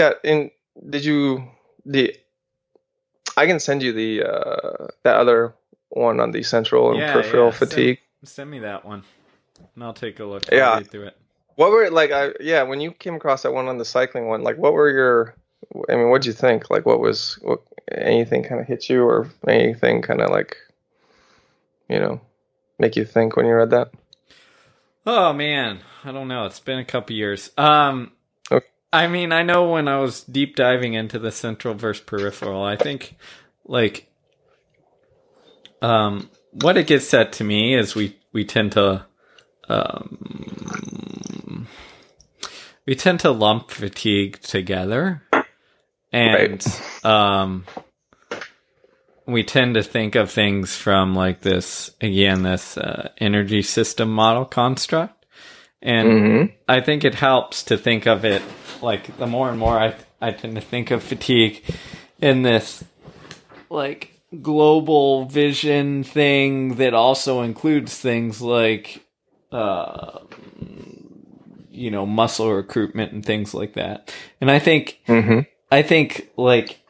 Yeah, and did you I can send you the that other one on the central and peripheral fatigue. Send me that one, and I'll take a look. Yeah, I'll read through it. What were like? When you came across that one on the cycling one, like what were your? I mean, what'd you think? Like, what anything kind of hit you, or anything kind of like, make you think when you read that? Oh man, I don't know. It's been a couple years. Okay. I mean, I know when I was deep diving into the central versus peripheral, I think like, what it gets at to me is we tend to, lump fatigue together, and right. We tend to think of things from like this energy system model construct, and mm-hmm. I think it helps to think of it like the more and more I tend to think of fatigue in this like global vision thing that also includes things like muscle recruitment and things like that. And I think like,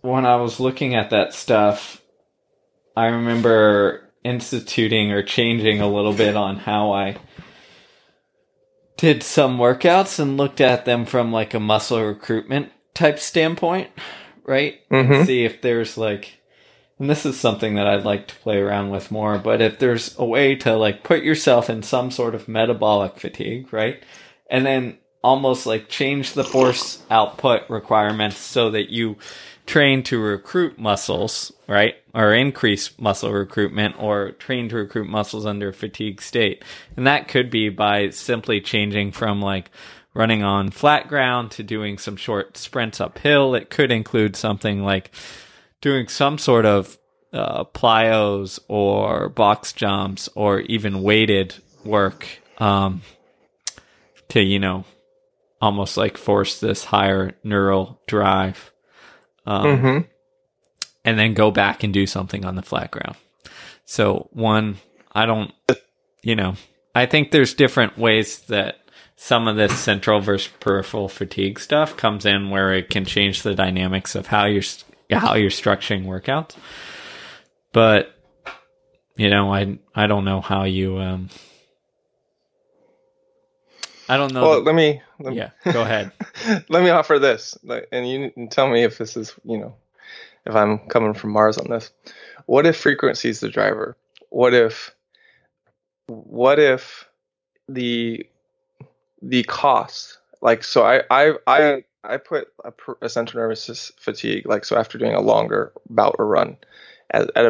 when I was looking at that stuff, I remember instituting or changing a little bit on how I did some workouts and looked at them from like a muscle recruitment type standpoint. Right. Mm-hmm. And see if there's like, and this is something that I'd like to play around with more, but if there's a way to like put yourself in some sort of metabolic fatigue, right? And then almost like change the force output requirements so that you train to recruit muscles, right? Or increase muscle recruitment, or train to recruit muscles under fatigue state. And that could be by simply changing from like running on flat ground to doing some short sprints uphill. It could include something like doing some sort of plyos or box jumps or even weighted work to, almost like force this higher neural drive. And then go back and do something on the flat ground. So I think there's different ways that some of this central versus peripheral fatigue stuff comes in where it can change the dynamics of how you're structuring workouts. But I don't know how you I don't know. Well, go ahead. Let me offer this, and you can tell me if this is, if I'm coming from Mars on this. What if frequency is the driver? What if the cost, like, so I put a central nervous fatigue, like, so after doing a longer bout or run,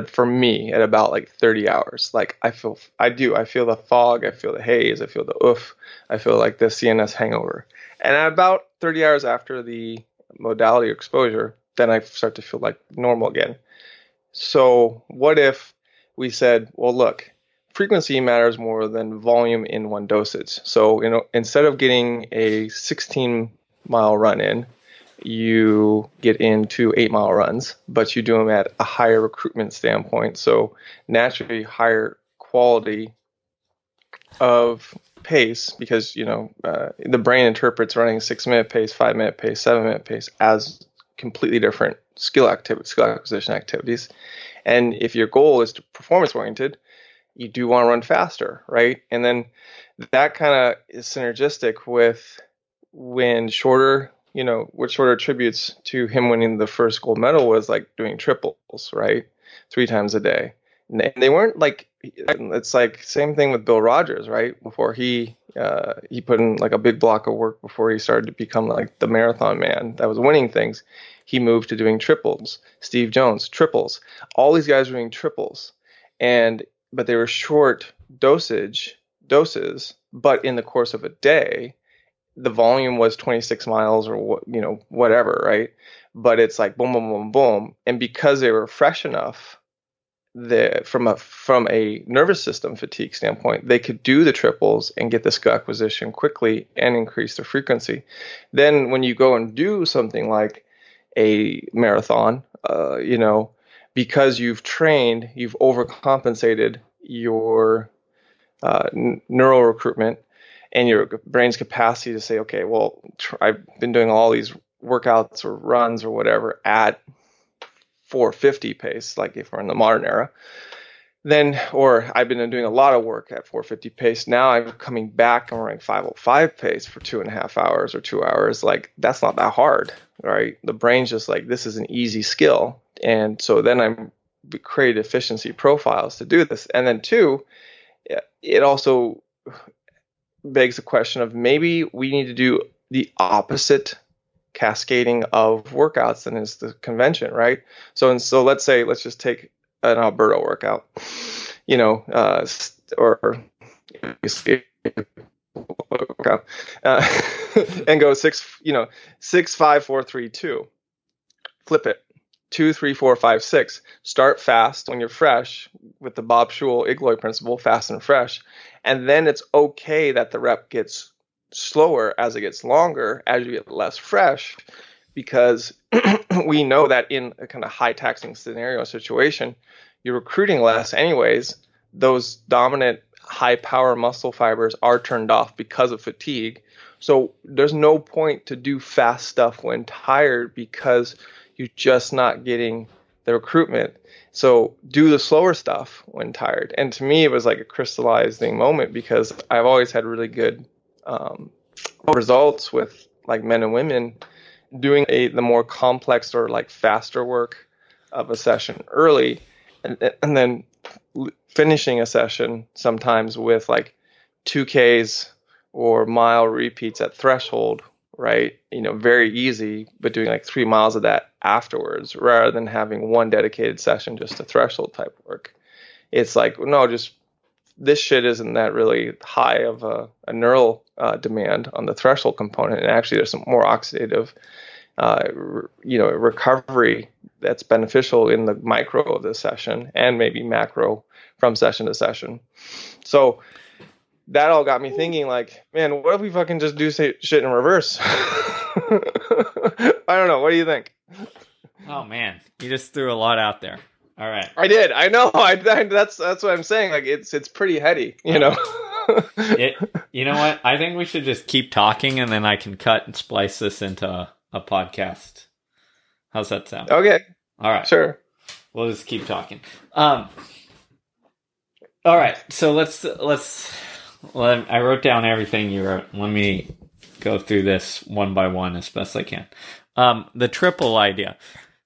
for me, at about like 30 hours, like I feel the fog, I feel the haze, I feel the oof, I feel like the CNS hangover. And about 30 hours after the modality exposure, then I start to feel like normal again. So what if we said, well, look, frequency matters more than volume in one dosage. So instead of getting a 16-mile run in, you get into 8-mile runs, but you do them at a higher recruitment standpoint. So naturally higher quality of pace, because, the brain interprets running 6-minute pace, 5-minute pace, 7-minute pace as completely different skill acquisition activities. And if your goal is to performance oriented, you do want to run faster, right? And then that kind of is synergistic with when shorter, what shorter attributes to him winning the first gold medal was like doing triples, right? 3 times a day. And they weren't like, it's like same thing with Bill Rogers, right? Before he put in like a big block of work before he started to become like the marathon man that was winning things. He moved to doing triples. Steve Jones, triples. All these guys were doing triples, but they were short doses, but in the course of a day, the volume was 26 miles or whatever, right? But it's like boom, boom, boom, boom. And because they were fresh enough, from a nervous system fatigue standpoint, they could do the triples and get the skill acquisition quickly and increase the frequency. Then when you go and do something like a marathon, because you've trained, you've overcompensated your neural recruitment, and your brain's capacity to say, okay, well, I've been doing all these workouts or runs or whatever at 450 pace, like if we're in the modern era, then, or I've been doing a lot of work at 450 pace. Now I'm coming back and running 505 pace for 2.5 hours or 2 hours. Like, that's not that hard, right? The brain's just like, this is an easy skill. And so then I'm creating efficiency profiles to do this. And then two, it also begs the question of maybe we need to do the opposite cascading of workouts than is the convention, right? So let's say, let's just take an Alberto workout, you know, and go 6, 5, 4, 3, 2, flip it 2, 3, 4, 5, 6. Start fast when you're fresh with the Bob Schul Iglói principle, fast and fresh, and then it's okay that the rep gets slower as it gets longer, as you get less fresh, because we know that in a kind of high taxing scenario situation, you're recruiting less anyways. Those dominant high power muscle fibers are turned off because of fatigue. So there's no point to do fast stuff when tired, because you're just not getting the recruitment. So do the slower stuff when tired. And to me, it was like a crystallizing moment, because I've always had really good results with like men and women doing the more complex or like faster work of a session early, and then finishing a session sometimes with like 2Ks or mile repeats at threshold, right? You know, very easy, but doing like 3 miles of that afterwards, rather than having one dedicated session just to threshold type work. It's like, no, just this shit isn't that really high of a neural demand on the threshold component. And actually there's some more oxidative, recovery that's beneficial in the micro of the session, and maybe macro from session to session. So that all got me thinking like, man, what if we fucking just do shit in reverse? I don't know. What do you think? Oh man, you just threw a lot out there. All right. I did. I know. That's what I'm saying. Like it's pretty heady, you know. You know what? I think we should just keep talking, and then I can cut and splice this into a podcast. How's that sound? Okay. All right. Sure. We'll just keep talking. All right. So I wrote down everything you wrote. Let me go through this one by one as best I can. The triple idea.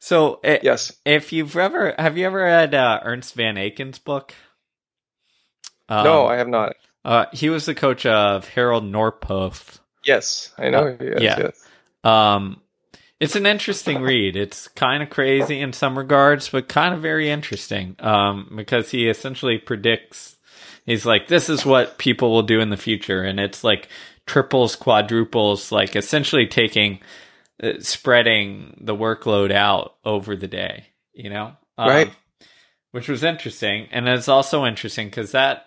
So, yes. If you've ever, have you ever read Ernst Van Aken's book? No, I have not. He was the coach of Harald Norpoth. Yes, I know. Yes. It's an interesting read. It's kind of crazy in some regards, but kind of very interesting, because he essentially predicts, he's like, this is what people will do in the future. And it's like triples, quadruples, like essentially taking... spreading the workload out over the day, you know? Right. Which was interesting. And it's also interesting because and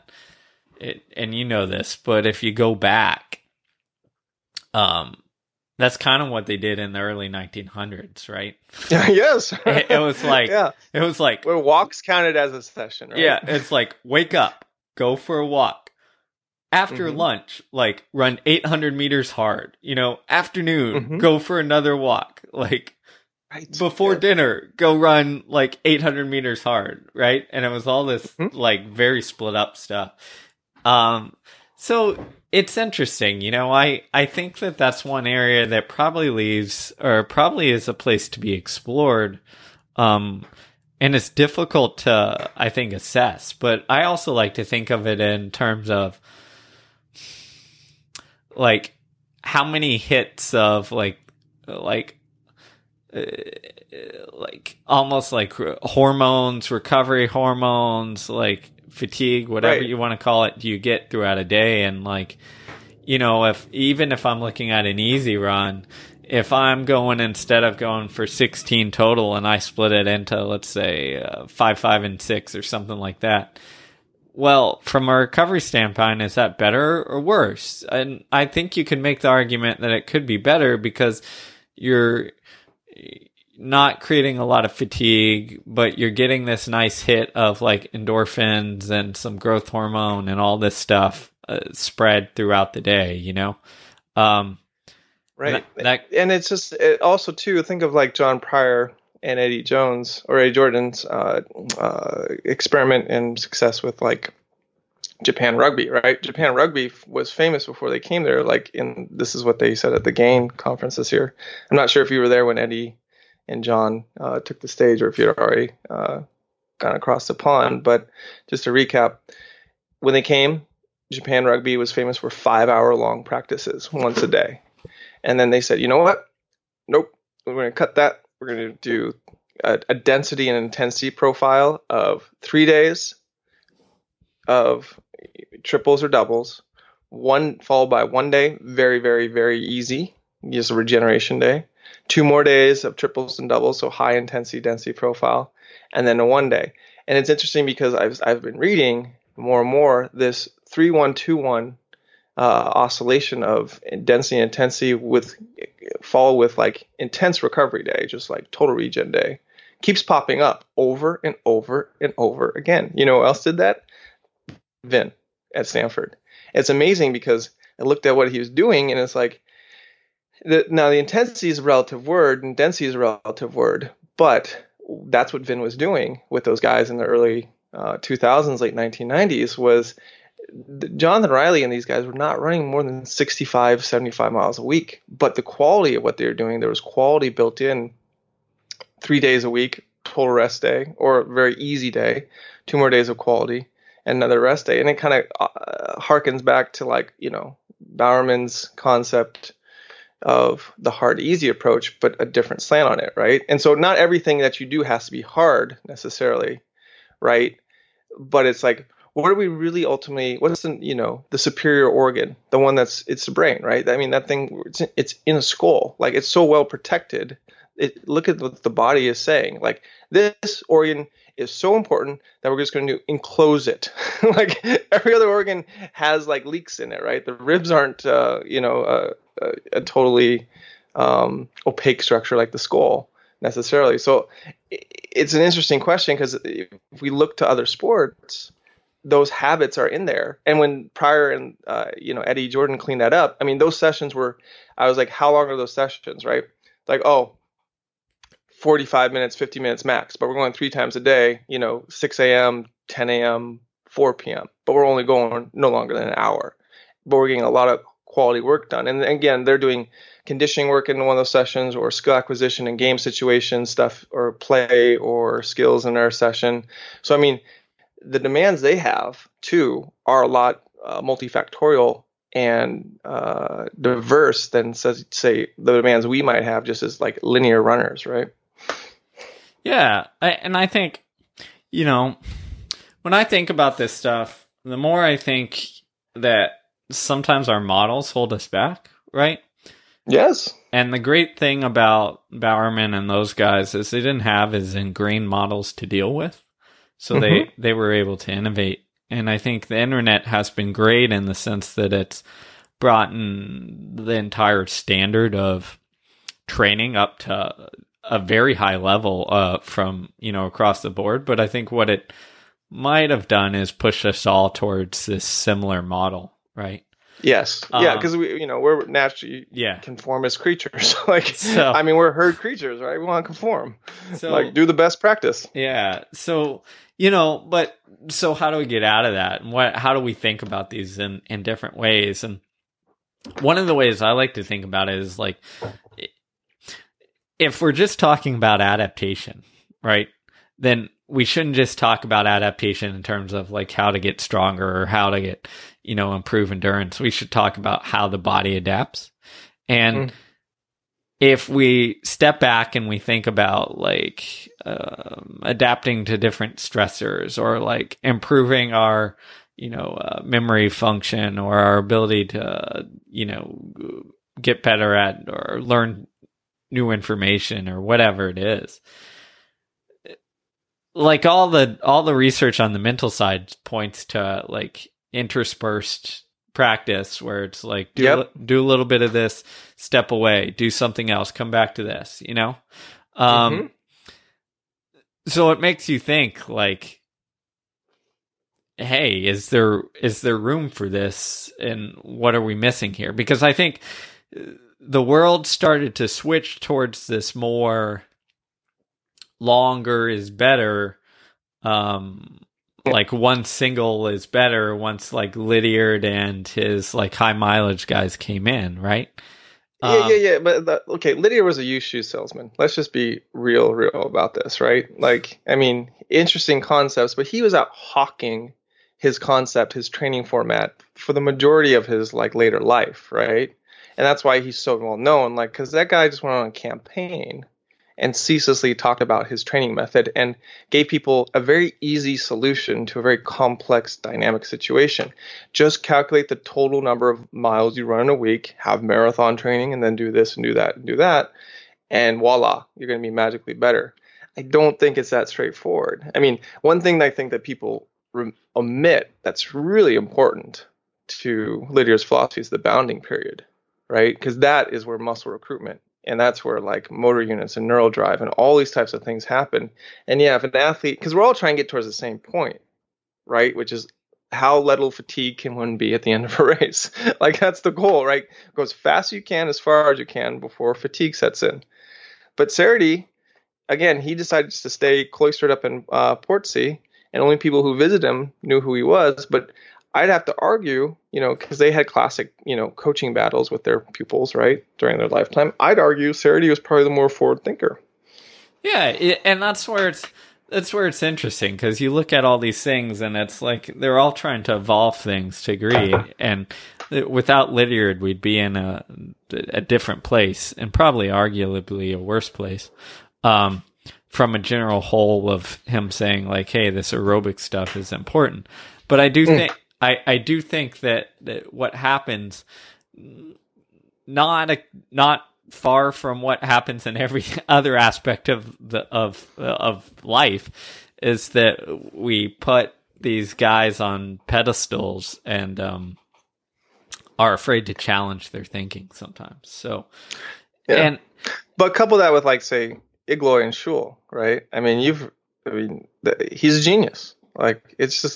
you know this, but if you go back, that's kind of what they did in the early 1900s, right? Yes. it was like, yeah. It was like, where walks counted as a session, right? Yeah. It's like, wake up, go for a walk. After lunch, like, run 800 meters hard, you know, afternoon, go for another walk, like, right. Before dinner, go run, like, 800 meters hard, right? And it was all this, like, very split up stuff. So it's interesting, you know, I think that that's one area that probably leaves, or probably is a place to be explored, and it's difficult to, I think, assess, but I also like to think of it in terms of, like, how many hits of like almost like hormones, recovery hormones, like fatigue, whatever you want to call it, do you get throughout a day? And like, you know, if I'm looking at an easy run, if I'm going, instead of going for 16 total, and I split it into, let's say 5, 5, and 6 or something like that. Well, from a recovery standpoint, is that better or worse? And I think you can make the argument that it could be better because you're not creating a lot of fatigue, but you're getting this nice hit of like endorphins and some growth hormone and all this stuff spread throughout the day, you know? Right. And it's just, it also too, think of like John Pryor and Eddie Jones, or Eddie Jordan's experiment and success with like Japan rugby, right? Japan rugby was famous before they came there. Like, in this is what they said at the GAIN conference this year. I'm not sure if you were there when Eddie and John took the stage, or if you'd already gone across the pond. But just to recap, when they came, Japan rugby was famous for 5-hour-long practices once a day. And then they said, you know what? Nope. We're going to cut that. We're going to do a density and intensity profile of 3 days of triples or doubles, one followed by 1 day, very, very, very easy, just a regeneration day, 2 more days of triples and doubles, so high intensity density profile, and then a 1 day. And it's interesting because I've been reading more and more this 3-1-2-1 oscillation of density and intensity with follow with like intense recovery day, just like total regen day, keeps popping up over and over and over again. You know who else did that? Vin at Stanford. It's amazing because I looked at what he was doing, and it's like, now the intensity is a relative word and density is a relative word, but that's what Vin was doing with those guys in the early 2000s, late 1990s, was Jonathan Riley and these guys were not running more than 65, 75 miles a week, but the quality of what they were doing, there was quality built in. 3 days a week, total rest day, or very easy day, 2 more days of quality, another rest day. And it kind of harkens back to, like, you know, Bowerman's concept of the hard, easy approach, but a different slant on it, right? And so not everything that you do has to be hard necessarily, right? But it's like, what are we really ultimately, what's the, you know, the superior organ, the one that's, it's the brain, right? I mean, that thing, it's in a skull, like it's so well protected. It, look at what the body is saying, like, this organ is so important that we're just going to enclose it. Like, every other organ has like leaks in it, right? The ribs aren't, a totally opaque structure like the skull necessarily. So it's an interesting question, because if we look to other sports, those habits are in there. And when Pryor and, Eddie Jordan cleaned that up, I mean, those sessions were, I was like, how long are those sessions, right? Like, oh, 45 minutes, 50 minutes max, but we're going 3 times a day, 6 a.m., 10 a.m., 4 p.m., but we're only going no longer than an hour, but we're getting a lot of quality work done. And again, they're doing conditioning work in one of those sessions, or skill acquisition and game situation stuff, or play or skills in our session. So, I mean, the demands they have too are a lot multifactorial and diverse than, say, the demands we might have just as like linear runners, right? Yeah, and I think, when I think about this stuff, the more I think that sometimes our models hold us back, right? Yes. And the great thing about Bowerman and those guys is they didn't have as ingrained models to deal with, so they were able to innovate. And I think the internet has been great in the sense that it's brought in the entire standard of training up to a very high level from, across the board. But I think what it might have done is push us all towards this similar model, right? Yes. Yeah, because we're naturally conformist creatures. We're herd creatures, right? We want to conform. So, do the best practice. Yeah. So, so how do we get out of that? And how do we think about these in different ways? And one of the ways I like to think about it is, like, if we're just talking about adaptation, right? Then we shouldn't just talk about adaptation in terms of like how to get stronger or how to get, improve endurance. We should talk about how the body adapts. And if we step back and we think about like adapting to different stressors, or like improving our, memory function, or our ability to, get better at or learn new information or whatever it is. Like all the research on the mental side points to like interspersed practice, where it's like do a little bit of this, step away, do something else, come back to this, So it makes you think, like, hey, is there room for this? And what are we missing here? Because I think the world started to switch towards this more longer is better, like one single is better once like Lydiard and his like high mileage guys came in, right? Yeah. But okay, Lydiard was a used shoe salesman. Let's just be real about this, right? Like, I mean, interesting concepts, but he was out hawking his concept, his training format for the majority of his like later life, right? And that's why he's so well known, like, because that guy just went on a campaign and ceaselessly talked about his training method and gave people a very easy solution to a very complex dynamic situation. Just calculate the total number of miles you run in a week, have marathon training, and then do this and do that and do that. And voila, you're going to be magically better. I don't think it's that straightforward. I mean, one thing that I think that people omit that's really important to Lydiard's philosophy is the bounding period, right? Because that is where muscle recruitment, and that's where like motor units and neural drive and all these types of things happen. And yeah, if an athlete, because we're all trying to get towards the same point, right? Which is how little fatigue can one be at the end of a race? Like that's the goal, right? Go as fast as you can, as far as you can before fatigue sets in. But Cerutty, again, he decided to stay cloistered up in Portsea, and only people who visited him knew who he was. But I'd have to argue, you know, because they had classic, you know, coaching battles with their pupils, right, during their lifetime. I'd argue Cerutty was probably the more forward thinker. Yeah, and that's where it's interesting, because you look at all these things and it's like they're all trying to evolve things to agree. And without Lydiard, we'd be in a different place, and probably arguably a worse place, from a general whole of him saying like, hey, this aerobic stuff is important. But I do think. I do think that what happens, not far from what happens in every other aspect of life, is that we put these guys on pedestals and are afraid to challenge their thinking sometimes. So, yeah. But couple that with like say Iglói and Schul, right? I mean, he's a genius. Like reading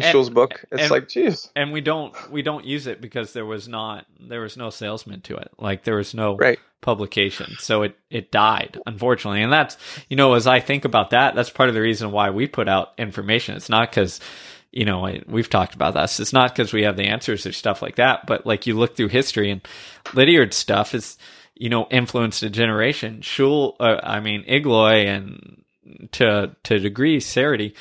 Schul's book, geez. And we don't use it because there was no salesman to it. Like there was no publication, so it died, unfortunately. And that's, you know, as I think about that, that's part of the reason why we put out information. It's not because, you know, we've talked about this. It's not because we have the answers or stuff like that. But like you look through history, and Lydiard's stuff is, you know, influenced a generation. Iglói and to a degree Cerutty,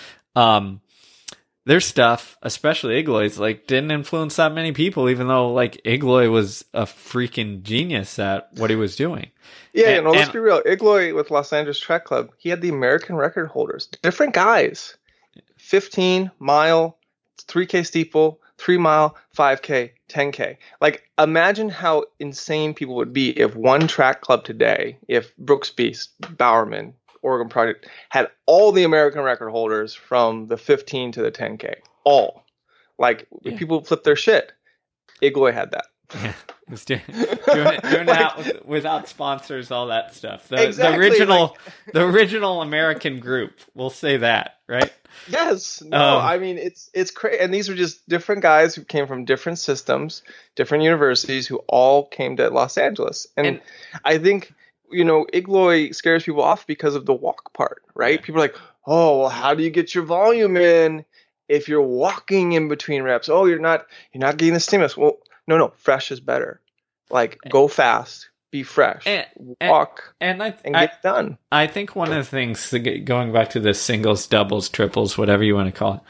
their stuff, especially Iglói's, like didn't influence that many people, even though like Iglói was a freaking genius at what he was doing. Yeah, and let's be real, Iglói with Los Angeles Track Club, he had the American record holders, different guys, 15-mile, 3K steeple, 3-mile, 5K, 10K. Like, imagine how insane people would be if one track club today, if Brooks-Beast, Bowerman, Oregon Project had all the American record holders from the 15 to the 10K. All. Like, yeah. People flip their shit. Iglói had that. Yeah. He was doing like, that without sponsors, all that stuff. Exactly, the original American group. We'll say that, right? Yes. No, I mean, it's crazy. And these were just different guys who came from different systems, different universities, who all came to Los Angeles. And I think, you know, Iglói scares people off because of the walk part, right? People are like, oh, well, how do you get your volume in if you're walking in between reps? Oh, you're not getting the stimulus. Well, no, fresh is better. Like, go fast, be fresh, walk, and get done. I think one of the things, going back to the singles, doubles, triples, whatever you want to call it,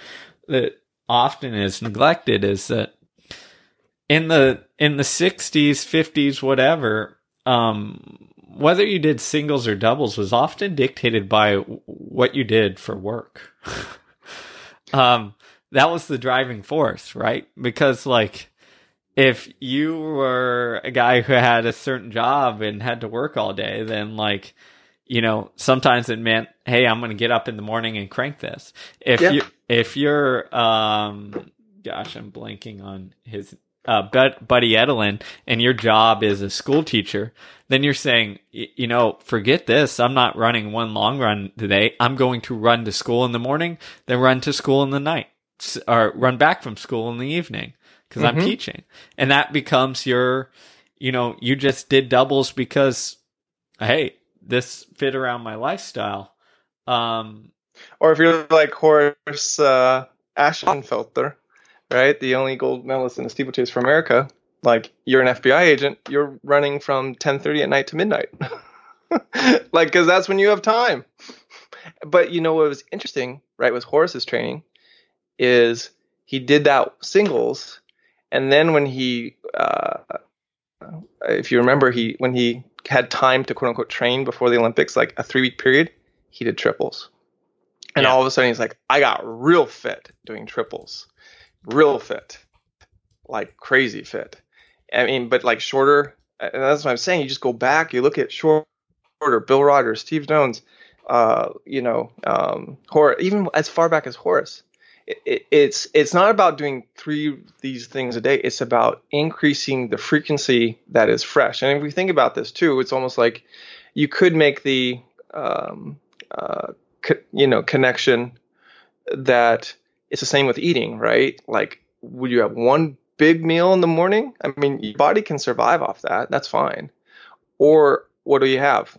that often is neglected is that in the 60s, 50s, whatever, whether you did singles or doubles was often dictated by what you did for work. That was the driving force, right? Because like if you were a guy who had a certain job and had to work all day, then like, you know, sometimes it meant, hey, I'm going to get up in the morning and crank this. If you're, I'm blanking on his Buddy Edelin, and your job is a school teacher, then you're saying, you know, forget this. I'm not running one long run today. I'm going to run to school in the morning, then run to school in the night, or run back from school in the evening because I'm teaching. And that becomes your, you know, you just did doubles because, hey, this fit around my lifestyle. Or if you're like Horace Ashenfelter, right? The only gold medalist in the steeplechase for America. Like, you're an FBI agent. You're running from 10:30 at night to midnight. Like, because that's when you have time. But, you know, what was interesting, right, with Horace's training is he did that singles. And then when he, if you remember, when he had time to, quote unquote, train before the Olympics, like a 3-week period, he did triples. And all of a sudden he's like, I got real fit doing triples. Real fit, like crazy fit. I mean, but like shorter. And that's what I'm saying. You just go back, you look at shorter, Bill Rogers, Steve Jones, you know, Horace, even as far back as Horace. It's not about doing three of these things a day. It's about increasing the frequency that is fresh. And if we think about this too, it's almost like you could make the connection that it's the same with eating, right? Like, would you have one big meal in the morning? I mean, your body can survive off that. That's fine. Or what do you have?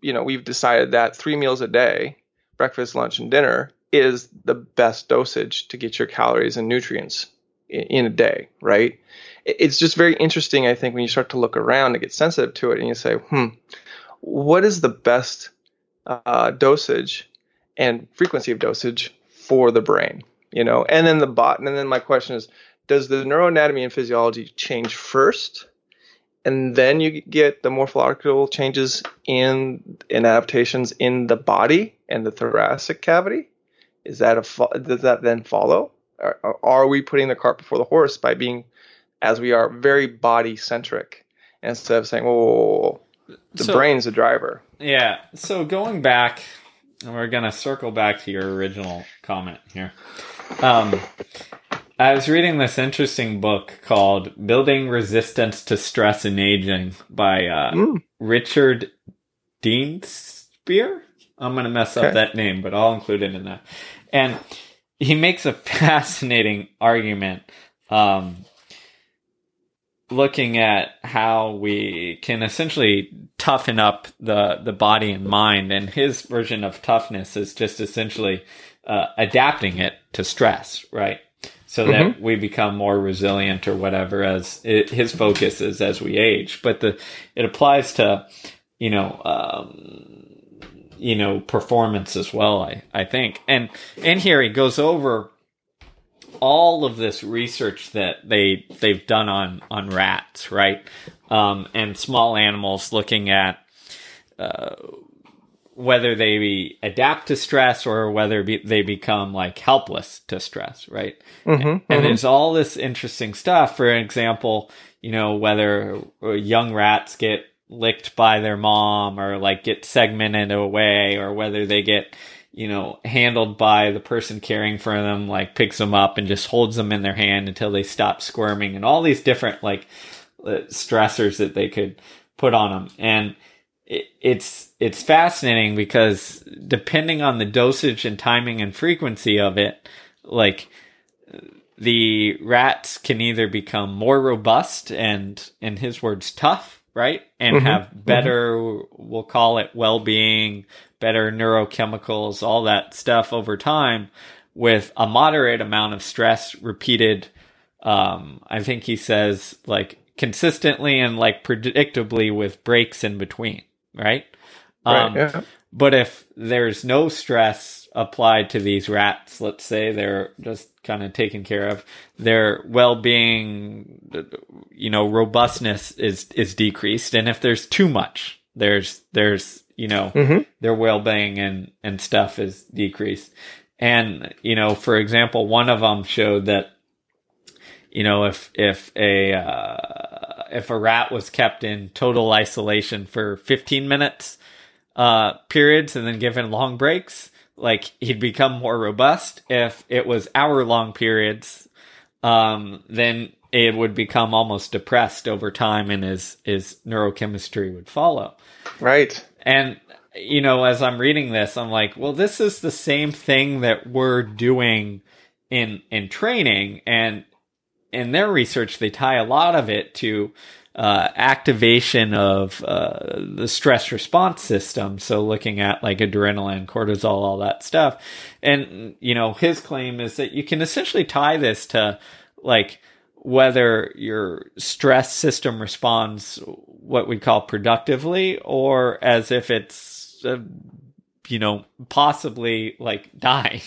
You know, we've decided that 3 meals a day, breakfast, lunch, and dinner, is the best dosage to get your calories and nutrients in a day, right? It's just very interesting, I think, when you start to look around and get sensitive to it and you say, what is the best dosage and frequency of dosage for the brain, you know? And then and then my question is, does the neuroanatomy and physiology change first? And then you get the morphological changes in adaptations in the body and the thoracic cavity? Is that does that then follow? Are we putting the cart before the horse by being, as we are, very body centric instead of saying, "Oh, the brain's the driver"? Yeah. So going back, and we're gonna circle back to your original comment here. I was reading this interesting book called "Building Resistance to Stress in Aging" by Richard Deanspear. I'm going to mess up that name, but I'll include it in that. And he makes a fascinating argument looking at how we can essentially toughen up the body and mind. And his version of toughness is just essentially adapting it to stress, right? So that we become more resilient or whatever, as his focus is as we age. But it applies to, you know, performance as well, I think. And in here, he goes over all of this research that they've done on rats, right? And small animals, looking at whether they adapt to stress or whether they become like helpless to stress, right? And there's all this interesting stuff. For example, you know, whether young rats get licked by their mom or like get segmented away, or whether they get, you know, handled by the person caring for them, like picks them up and just holds them in their hand until they stop squirming, and all these different like stressors that they could put on them. And it's fascinating because depending on the dosage and timing and frequency of it, like the rats can either become more robust and, in his words, tough, right? And have better, we'll call it well-being, better neurochemicals, all that stuff over time with a moderate amount of stress repeated. I think he says like consistently and like predictably with breaks in between, right? But if there's no stress applied to these rats, let's say they're just kind of taken care of, their well-being, you know, robustness is decreased. And if there's too much, there's you know, their well-being and stuff is decreased. And, you know, for example, one of them showed that, you know, if a rat was kept in total isolation for 15 minutes periods and then given long breaks, like he'd become more robust. If it was hour long periods, then it would become almost depressed over time, and his neurochemistry would follow. Right. And, you know, as I'm reading this, I'm like, well, this is the same thing that we're doing in training. And in their research, they tie a lot of it to activation of the stress response system. So looking at like adrenaline, cortisol, all that stuff. And, you know, his claim is that you can essentially tie this to like whether your stress system responds what we call productively, or as if it's, you know, possibly like dying.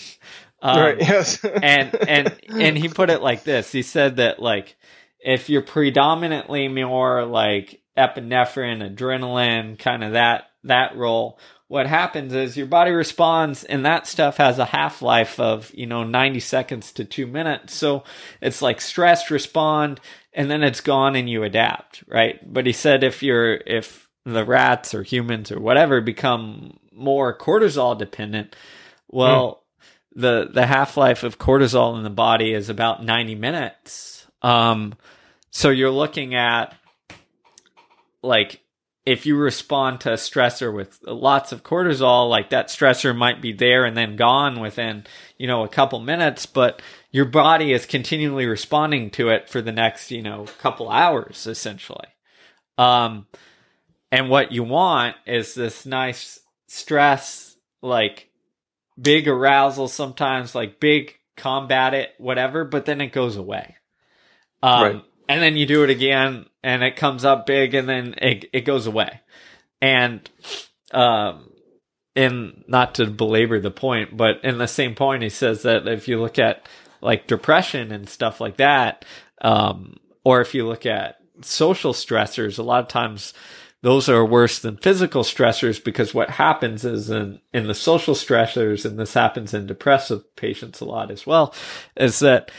Right, yes. and he put it like this. He said that like, if you're predominantly more like epinephrine, adrenaline, kind of that role, what happens is your body responds, and that stuff has a half-life of, you know, 90 seconds to 2 minutes. So it's like stress, respond, and then it's gone and you adapt, right? But he said if the rats or humans or whatever become more cortisol dependent, well, the half-life of cortisol in the body is about 90 minutes. So you're looking at, like, if you respond to a stressor with lots of cortisol, like that stressor might be there and then gone within, you know, a couple minutes, but your body is continually responding to it for the next, you know, couple hours, essentially. And what you want is this nice stress, like big arousal sometimes, like big combat it, whatever, but then it goes away. Right. And then you do it again and it comes up big and then it goes away. And not to belabor the point, but in the same point, he says that if you look at like depression and stuff like that, or if you look at social stressors, a lot of times those are worse than physical stressors, because what happens is in the social stressors, and this happens in depressive patients a lot as well, is that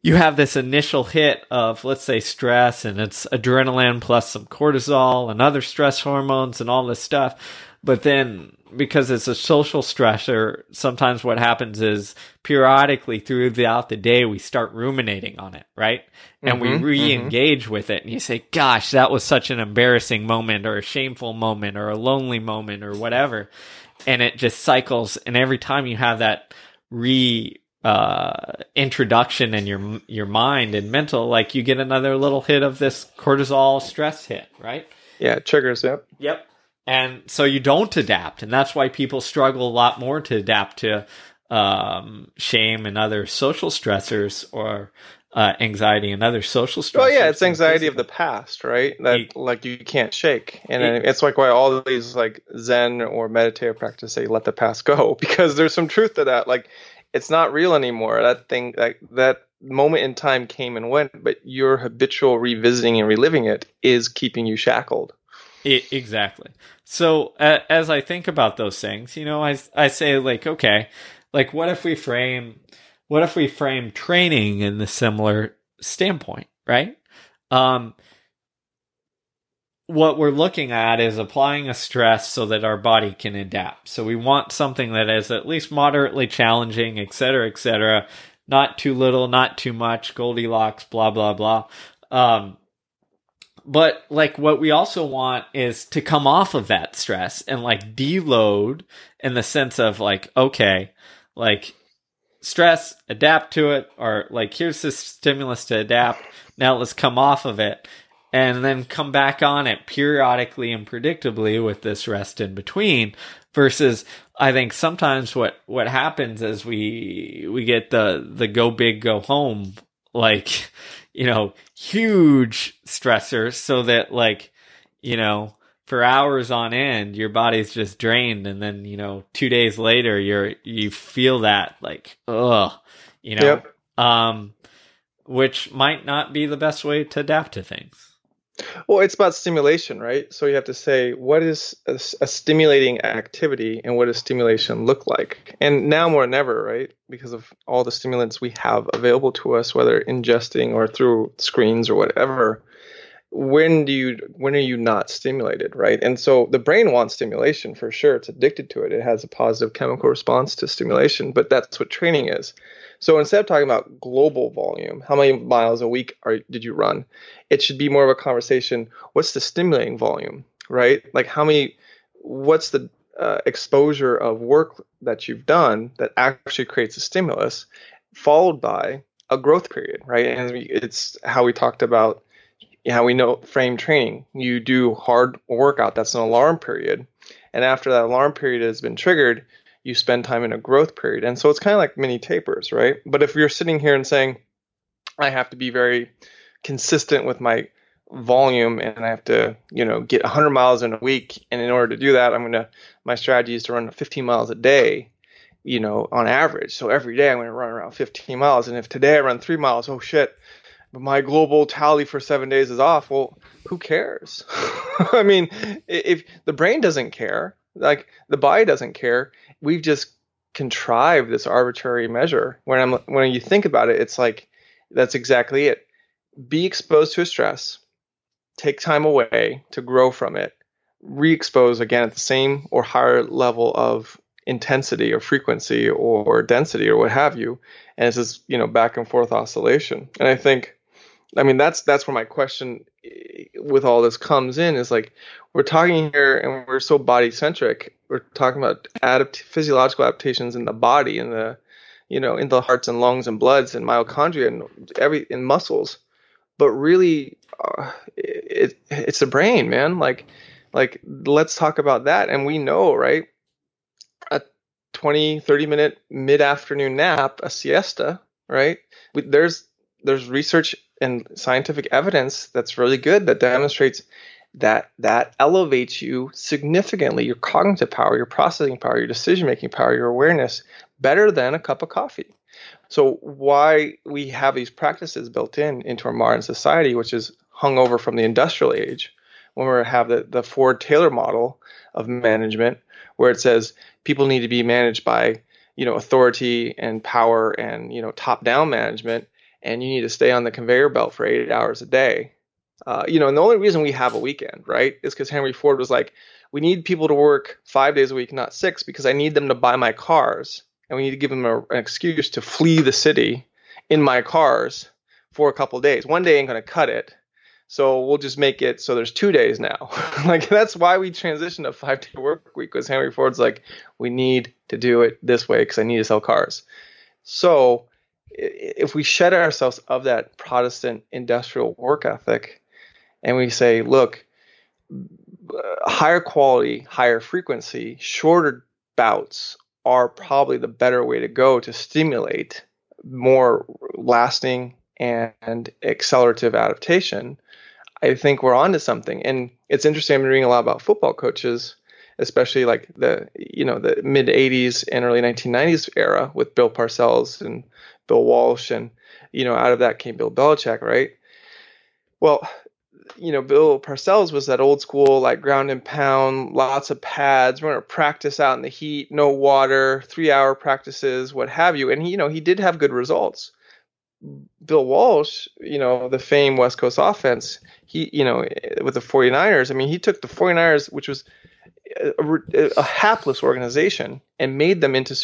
you have this initial hit of, let's say, stress, and it's adrenaline plus some cortisol and other stress hormones and all this stuff. But then because it's a social stressor, sometimes what happens is periodically throughout the day, we start ruminating on it, right? And we re-engage with it. And you say, gosh, that was such an embarrassing moment or a shameful moment or a lonely moment or whatever. And it just cycles. And every time you have that introduction in your mind and mental, like you get another little hit of this cortisol stress hit, right? Yeah, it triggers it. Yep. And so you don't adapt, and that's why people struggle a lot more to adapt to shame and other social stressors, or anxiety and other social stressors. Well, yeah, it's anxiety of the past, right? That like you can't shake, and it's like why all these like Zen or meditative practice say let the past go, because there's some truth to that, like. It's not real anymore. That thing, that moment in time came and went, but your habitual revisiting and reliving it is keeping you shackled. Exactly. So as I think about those things, you know, I say like, okay, like what if we frame training in the similar standpoint, right? What we're looking at is applying a stress so that our body can adapt. So we want something that is at least moderately challenging, et cetera, not too little, not too much, Goldilocks, blah, blah, blah. But like what we also want is to come off of that stress and like deload, in the sense of like, okay, like stress, adapt to it, or like here's this stimulus to adapt. Now let's come off of it. And then come back on it periodically and predictably with this rest in between. Versus, I think sometimes what happens is we get the go big, go home, like, you know, huge stressors, so that like, you know, for hours on end, your body's just drained. And then, you know, 2 days later, you feel that like, ugh, you know, yep. Which might not be the best way to adapt to things. Well, it's about stimulation, right? So you have to say, what is a stimulating activity, and what does stimulation look like? And now more than ever, right? Because of all the stimulants we have available to us, whether ingesting or through screens or whatever, when are you not stimulated, right? And so the brain wants stimulation for sure. It's addicted to it. It has a positive chemical response to stimulation, but that's what training is. So instead of talking about global volume, how many miles a week did you run? It should be more of a conversation. What's the stimulating volume, right? Like what's the exposure of work that you've done that actually creates a stimulus followed by a growth period, right? And it's how we talked about how we know frame training. You do hard workout. That's an alarm period. And after that alarm period has been triggered, you spend time in a growth period. And so it's kind of like mini tapers, right? But if you're sitting here and saying, I have to be very consistent with my volume and I have to, get 100 miles in a week. And in order to do that, my strategy is to run 15 miles a day, on average. So every day I'm going to run around 15 miles. And if today I run 3 miles, oh shit, but my global tally for 7 days is off. Well, who cares? I mean, if the brain doesn't care, like the body doesn't care, we've just contrived this arbitrary measure. When you think about it, it's like, that's exactly it. Be exposed to a stress, take time away to grow from it, re-expose again at the same or higher level of intensity or frequency or density or what have you. And it's this, back and forth oscillation. And I think, that's where my question with all this comes in is like, we're talking here and we're so body centric. We're talking about physiological adaptations in the body and in the hearts and lungs and bloods and mitochondria and in muscles, but really it's the brain, man. Like let's talk about that. And we know, right? 20-30 minute mid-afternoon nap, a siesta, right? There's research and scientific evidence that's really good that demonstrates that elevates you significantly, your cognitive power, your processing power, your decision-making power, your awareness, better than a cup of coffee. So why we have these practices built into our modern society, which is hung over from the industrial age, when we have the Ford-Taylor model of management, where it says people need to be managed by, authority and power and, top-down management, and you need to stay on the conveyor belt for 8 hours a day. And the only reason we have a weekend, right, is because Henry Ford was like, we need people to work 5 days a week, not 6, because I need them to buy my cars, and we need to give them an excuse to flee the city in my cars for a couple days. One day ain't going to cut it. So we'll just make it so there's 2 days now. Like that's why we transitioned to 5-day work week, because Henry Ford's like, we need to do it this way because I need to sell cars. So if we shed ourselves of that Protestant industrial work ethic and we say, look, higher quality, higher frequency, shorter bouts are probably the better way to go to stimulate more lasting and accelerative adaptation, I think we're onto something. And it's interesting. I've been reading a lot about football coaches, especially like the mid 80s and early 1990s era with Bill Parcells and Bill Walsh. And, out of that came Bill Belichick, right? Well, Bill Parcells was that old school, like ground and pound, lots of pads, we're going to practice out in the heat, no water, 3-hour practices, what have you. And he, he did have good results. Bill Walsh, the famed West Coast offense, he, with the 49ers, he took the 49ers, which was a hapless organization, and made them into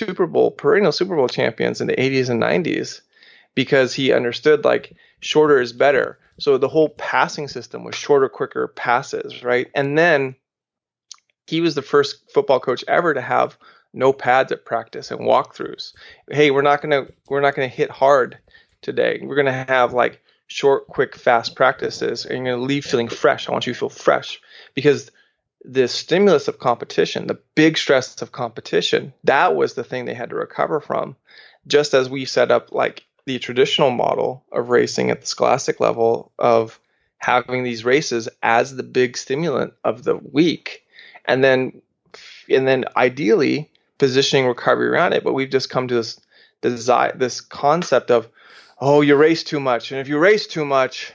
perennial Super Bowl champions in the 80s and 90s because he understood like shorter is better. So the whole passing system was shorter, quicker passes, right? And then he was the first football coach ever to have no pads at practice and walkthroughs. Hey, we're not going to hit hard today. We're going to have like short, quick, fast practices, and you're going to leave feeling fresh. I want you to feel fresh because the stimulus of competition, the big stress of competition, that was the thing they had to recover from. Just as we set up like the traditional model of racing at the scholastic level of having these races as the big stimulant of the week. And then ideally positioning recovery around it. But we've just come to this desire, this concept of, oh, you race too much. And if you race too much,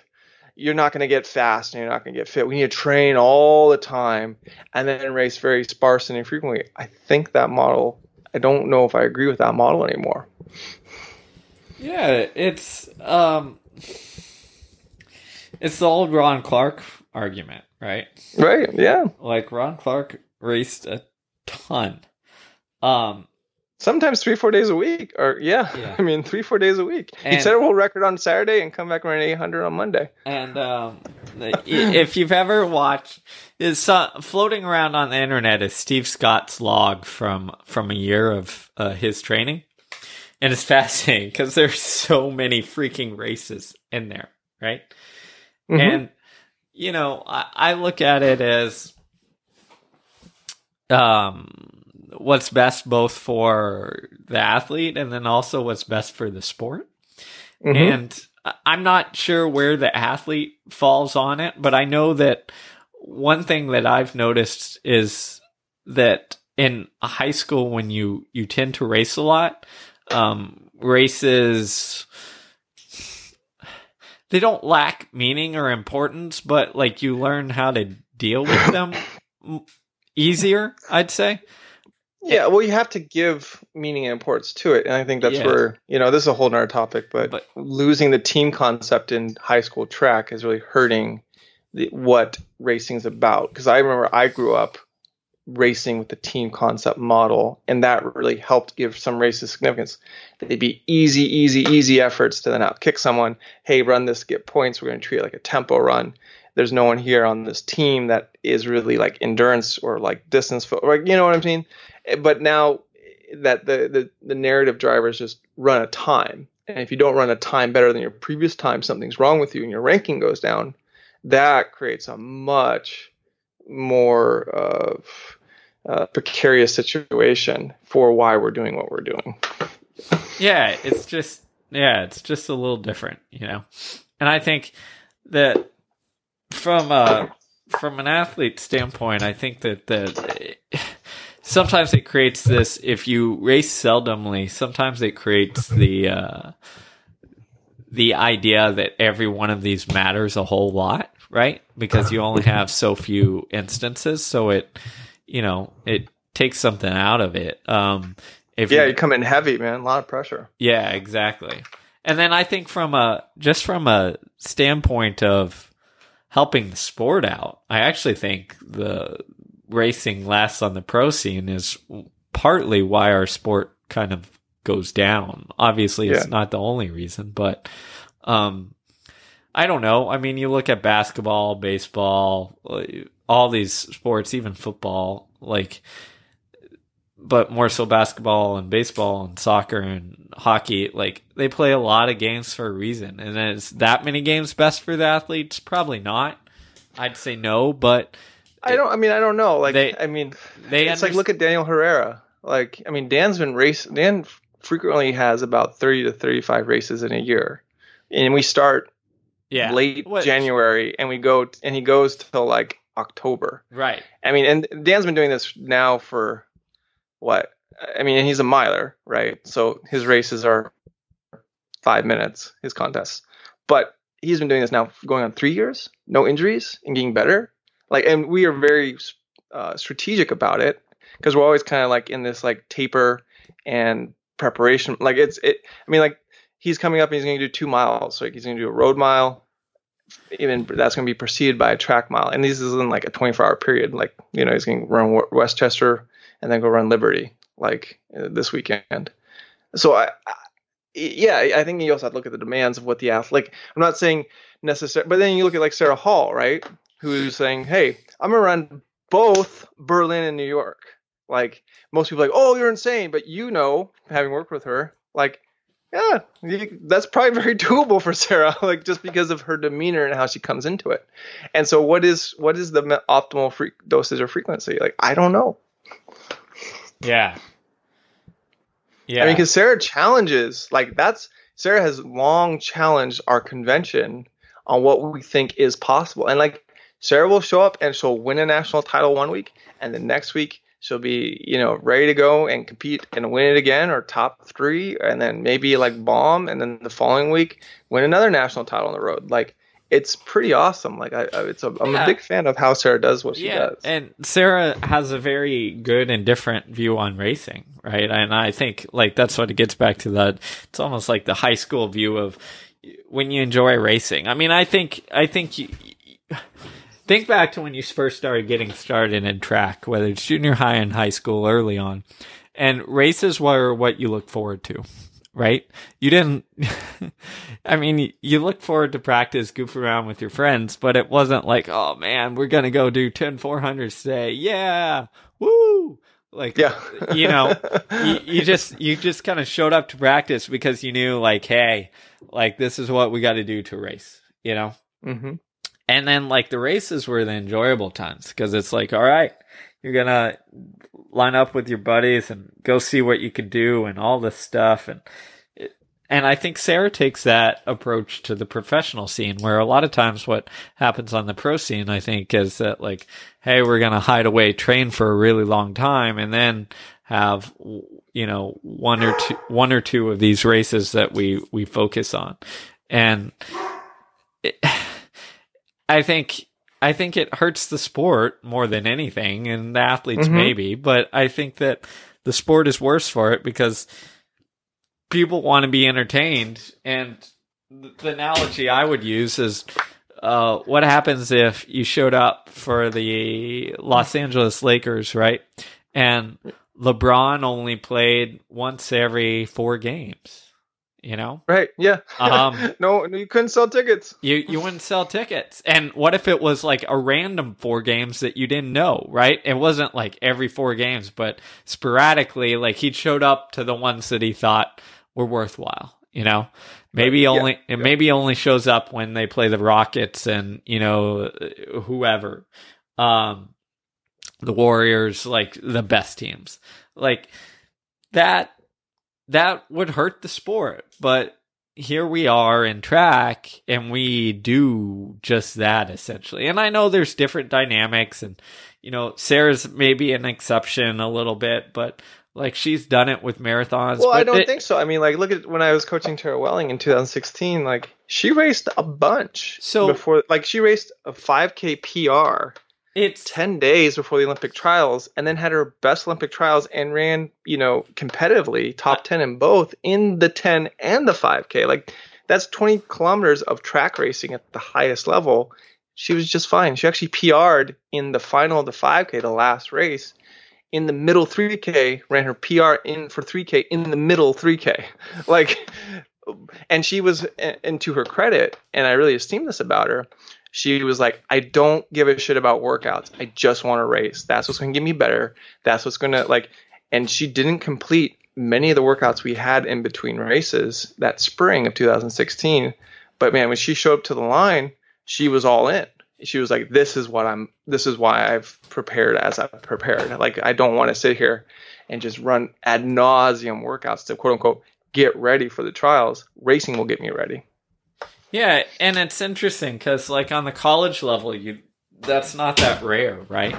you're not going to get fast and you're not going to get fit. We need to train all the time and then race very sparse and infrequently. I think that model, I don't know if I agree with that model anymore. Yeah, it's It's the old Ron Clark argument, right? Right, yeah. Like, Ron Clark raced a ton. Sometimes 3-4 days a week. Or, yeah. I mean, 3-4 days a week. And he'd set a world record on Saturday and come back around 800 on Monday. And if you've ever watched, floating around on the internet is Steve Scott's log from a year of his training. And it's fascinating because there's so many freaking races in there, right? Mm-hmm. And, you know, I look at it as what's best both for the athlete and then also what's best for the sport. Mm-hmm. And I'm not sure where the athlete falls on it, but I know that one thing that I've noticed is that in high school, when you tend to race a lot, races, they don't lack meaning or importance, but like you learn how to deal with them easier, I'd say. Yeah, well, you have to give meaning and importance to it, and I think that's where, you know, this is a whole nother topic, but losing the team concept in high school track is really hurting what racing's about. Because I remember I grew up racing with the team concept model, and that really helped give some races significance. They'd be easy efforts to then outkick someone. Hey, run this, get points. We're going to treat it like a tempo run. There's no one here on this team that is really like endurance or like distance, like, you know what I mean? But now that the narrative drivers just run a time, and if you don't run a time better than your previous time, something's wrong with you and your ranking goes down. That creates a much more precarious situation for why we're doing what we're doing. Yeah, it's just a little different, you know. And I think that from an athlete standpoint, I think that sometimes it creates this. If you race seldomly, sometimes it creates the idea that every one of these matters a whole lot, right? Because you only have so few instances, so it takes something out of it. You come in heavy, man, a lot of pressure. Yeah, exactly. And then I think from a standpoint of helping the sport out, I actually think the racing less on the pro scene is partly why our sport kind of goes down. Obviously, it's not the only reason, but I don't know. I mean, you look at basketball, baseball, all these sports, even football, like, but more so basketball and baseball and soccer and hockey, like they play a lot of games for a reason. And is that many games best for the athletes? Probably not. I'd say no, but I don't know. Like, look at Daniel Herrera. Like, I mean, Dan frequently has about 30 to 35 races in a year. And we start January and we go, and he goes till like October. Right. I mean, and Dan's been doing this now for, and he's a miler, right? So his races are 5 minutes, his contests. But he's been doing this now going on 3 years, no injuries, and getting better. Like, and we are very strategic about it because we're always kind of like in this like taper and preparation. Like he's coming up and he's going to do 2 miles. So like, he's going to do a road mile. Even that's going to be preceded by a track mile. And this is in like a 24-hour period. Like, you know, he's going to run Westchester and then go run Liberty like this weekend. So I think you also have to look at the demands of what the athlete, like, I'm not saying necessary, but then you look at like Sarah Hall, right? Who's saying, hey, I'm going to run both Berlin and New York. Like most people are like, oh, you're insane. But you know, having worked with her, like, yeah, that's probably very doable for Sarah, like just because of her demeanor and how she comes into it. And so what is the optimal dosage or frequency? Like, I don't know. Yeah. I mean, because Sarah challenges, like Sarah has long challenged our convention on what we think is possible. And like Sarah will show up and she'll win a national title one week, and the next week she'll be, you know, ready to go and compete and win it again or top three, and then maybe like bomb, and then the following week win another national title on the road. Like, it's pretty awesome. Like, I'm a big fan of how Sarah does what she does. And Sarah has a very good and different view on racing, right? And I think, like, that's what it gets back to that. It's almost like the high school view of when you enjoy racing. I mean, I think think back to when you first started getting started in track, whether it's junior high and high school early on, and races were what you look forward to, right? You didn't, I mean, you look forward to practice, goof around with your friends, but it wasn't like, oh man, we're going to go do 10 400s today. Yeah. Woo. Like, yeah. You know, you just kind of showed up to practice because you knew, like, hey, like, this is what we got to do to race, you know? Mm-hmm. And then, like, the races were the enjoyable times because it's like, all right, you're going to line up with your buddies and go see what you could do and all this stuff. And I think Sarah takes that approach to the professional scene, where a lot of times what happens on the pro scene, I think, is that, like, hey, we're going to hide away, train for a really long time, and then have, you know, one or two of these races that we focus on. And I think it hurts the sport more than anything, and the athletes mm-hmm. maybe, but I think that the sport is worse for it because people want to be entertained. And the analogy I would use is what happens if you showed up for the Los Angeles Lakers, right? And LeBron only played once every 4 games. You know, right? Yeah. No, you couldn't sell tickets. You wouldn't sell tickets. And what if it was like a random 4 games that you didn't know, right? It wasn't like every 4 games, but sporadically, like he showed up to the ones that he thought were worthwhile. You know, maybe only shows up when they play the Rockets and, you know, whoever, the Warriors, like the best teams, like that. That would hurt the sport, but here we are in track, and we do just that, essentially. And I know there's different dynamics, and, you know, Sarah's maybe an exception a little bit, but, like, she's done it with marathons. Well, I don't think so. I mean, like, look at when I was coaching Tara Welling in 2016, like, she raced a bunch. So before, like, she raced a 5K PR. It's 10 days before the Olympic trials, and then had her best Olympic trials and ran, you know, competitively top 10 in both, in the 10 and the 5K. Like, that's 20 kilometers of track racing at the highest level. She was just fine. She actually PR'd in the final of the 5K, the last race. In the middle 3K, ran her PR in for 3K in the middle 3K. Like, and she was, and to her credit, and I really esteem this about her, she was like, I don't give a shit about workouts. I just want to race. That's what's going to get me better. That's what's going to, like, and she didn't complete many of the workouts we had in between races that spring of 2016. But man, when she showed up to the line, she was all in. She was like, this is why I've prepared as I've prepared. Like, I don't want to sit here and just run ad nauseum workouts to quote unquote get ready for the trials. Racing will get me ready. Yeah, and it's interesting because, like, on the college level, that's not that rare, right?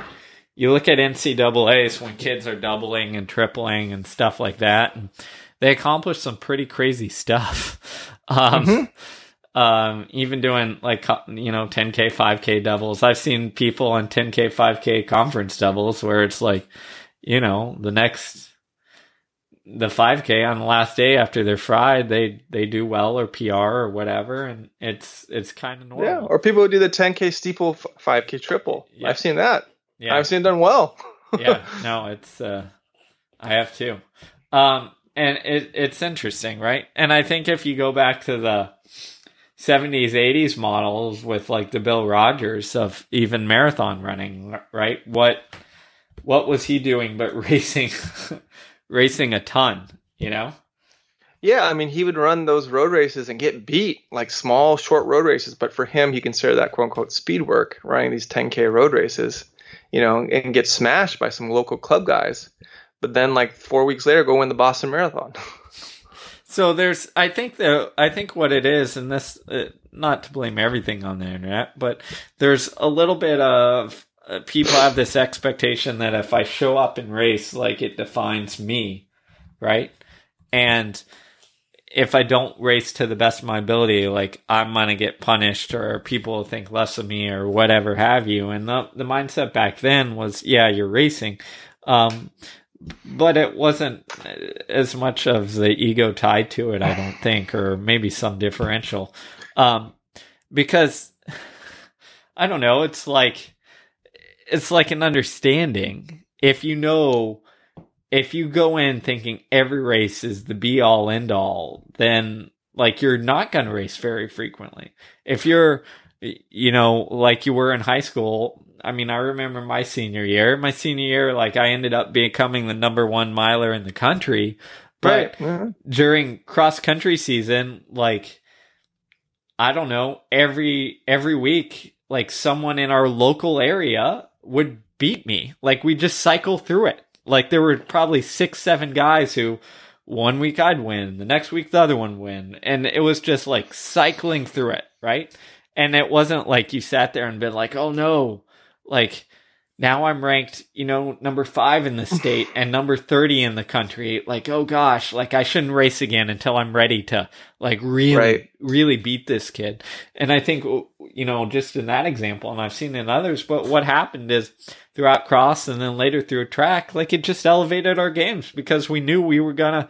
You look at NCAAs when kids are doubling and tripling and stuff like that, and they accomplish some pretty crazy stuff. Even doing, like, you know, 10K, 5K doubles. I've seen people on 10K, 5K conference doubles where it's like, you know, the 5K on the last day after they're fried, they do well or PR or whatever, and it's kind of normal. Yeah, or people who do the 10K steeple, 5K triple. Yeah. I've seen that. Yeah, I've seen it done well. Yeah, no, it's I have too, and it's interesting, right? And I think if you go back to the 70s, 80s models with, like, the Bill Rogers of even marathon running, right? What was he doing but racing? Racing a ton, you know? Yeah, I mean, he would run those road races and get beat, like small, short road races. But for him, he considered that quote-unquote speed work, running these 10K road races, you know, and get smashed by some local club guys. But then, like, 4 weeks later, go win the Boston Marathon. So there's, I think what it is, and this, not to blame everything on the internet, but there's a little bit of, people have this expectation that if I show up and race, like, it defines me, right? And if I don't race to the best of my ability, like, I'm going to get punished or people think less of me or whatever have you. And the mindset back then was, yeah, you're racing. But it wasn't as much of the ego tied to it, I don't think, or maybe some differential. Because, I don't know, it's like an understanding. If you go in thinking every race is the be-all, end-all, then, like, you're not going to race very frequently. If you're, you know, like you were in high school. I mean, I remember my senior year, like I ended up becoming the number one miler in the country, but right. Mm-hmm. During cross country season, like, I don't know, every week, like someone in our local area would beat me. Like we just cycle through it. Like there were probably 6-7 guys who one week I'd win, the next week the other one win. And it was just like cycling through it. Right. And it wasn't like you sat there and been like, oh no, like, now I'm ranked, you know, number 5 in the state and number 30 in the country. Like, oh gosh, like I shouldn't race again until I'm ready to like really beat this kid. And I think, you know, just in that example, and I've seen in others, but what happened is throughout cross and then later through track, like it just elevated our games because we knew we were going to,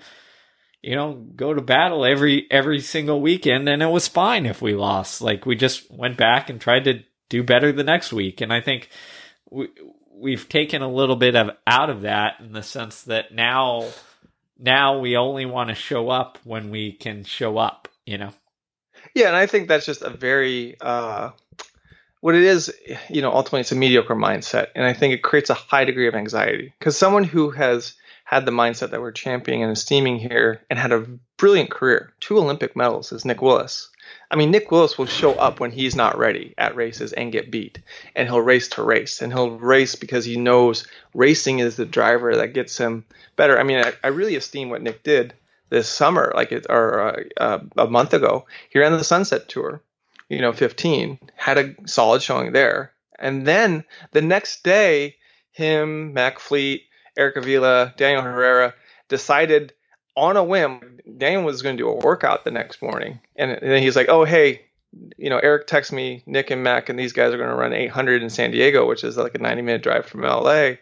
you know, go to battle every single weekend. And it was fine if we lost. Like we just went back and tried to do better the next week. And I think we've taken a little bit of out of that in the sense that now we only want to show up when we can show up, you know? Yeah. And I think that's just a very, what it is, you know, ultimately it's a mediocre mindset. And I think it creates a high degree of anxiety because someone who has had the mindset that we're championing and esteeming here and had a brilliant career, 2 Olympic medals is Nick Willis. I mean, Nick Willis will show up when he's not ready at races and get beat, and he'll race to race, and he'll race because he knows racing is the driver that gets him better. I mean, I really esteem what Nick did this summer, a month ago. He ran the Sunset Tour, you know, 15, had a solid showing there. And then the next day, him, Mac Fleet, Eric Avila, Daniel Herrera decided on a whim, Daniel was going to do a workout the next morning. And then he's like, oh, hey, you know, Eric texted me, Nick and Mac, and these guys are going to run 800 in San Diego, which is like a 90-minute drive from LA.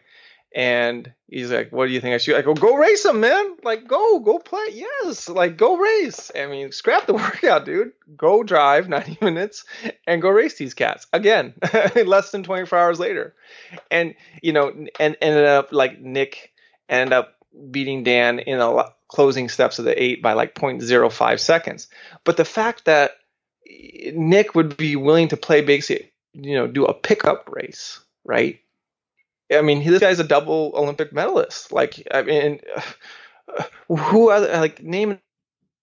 And he's like, what do you think I should do? Like, oh, go race them, man. Like, go play. Yes. Like, go race. I mean, scrap the workout, dude. Go drive 90 minutes and go race these cats again, less than 24 hours later. And, you know, and ended up like Nick ended up beating Dan in a lot. Closing steps of the 8 by like 0.05 seconds. But the fact that Nick would be willing to play basically, you know, do a pickup race, right? I mean, this guy's a double Olympic medalist. Like, I mean, who other, like, name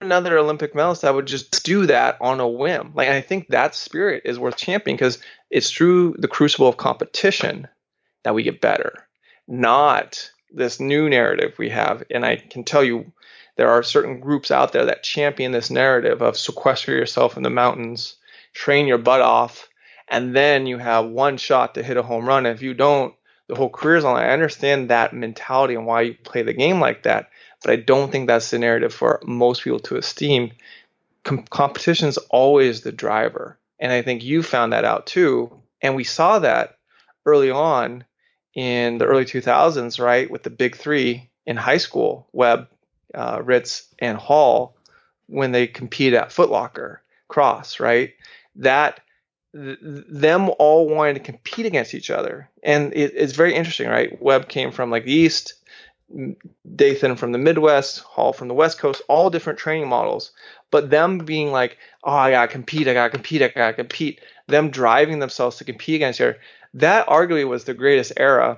another Olympic medalist that would just do that on a whim. Like, I think that spirit is worth championing because it's through the crucible of competition that we get better, not this new narrative we have. And I can tell you there are certain groups out there that champion this narrative of sequester yourself in the mountains, train your butt off, and then you have one shot to hit a home run. If you don't, the whole career's on. I understand that mentality and why you play the game like that, but I don't think that's the narrative for most people to esteem. Competition's always the driver. And I think you found that out too. And we saw that early on in the early 2000s, right, with the big three in high school, Webb, Ritz, and Hall, when they compete at Foot Locker cross, right, that them all wanting to compete against each other. And it's very interesting, right? Webb came from like the East, Dathan from the Midwest, Hall from the West Coast, all different training models. But them being like, oh, I got to compete, them driving themselves to compete against each other. That arguably was the greatest era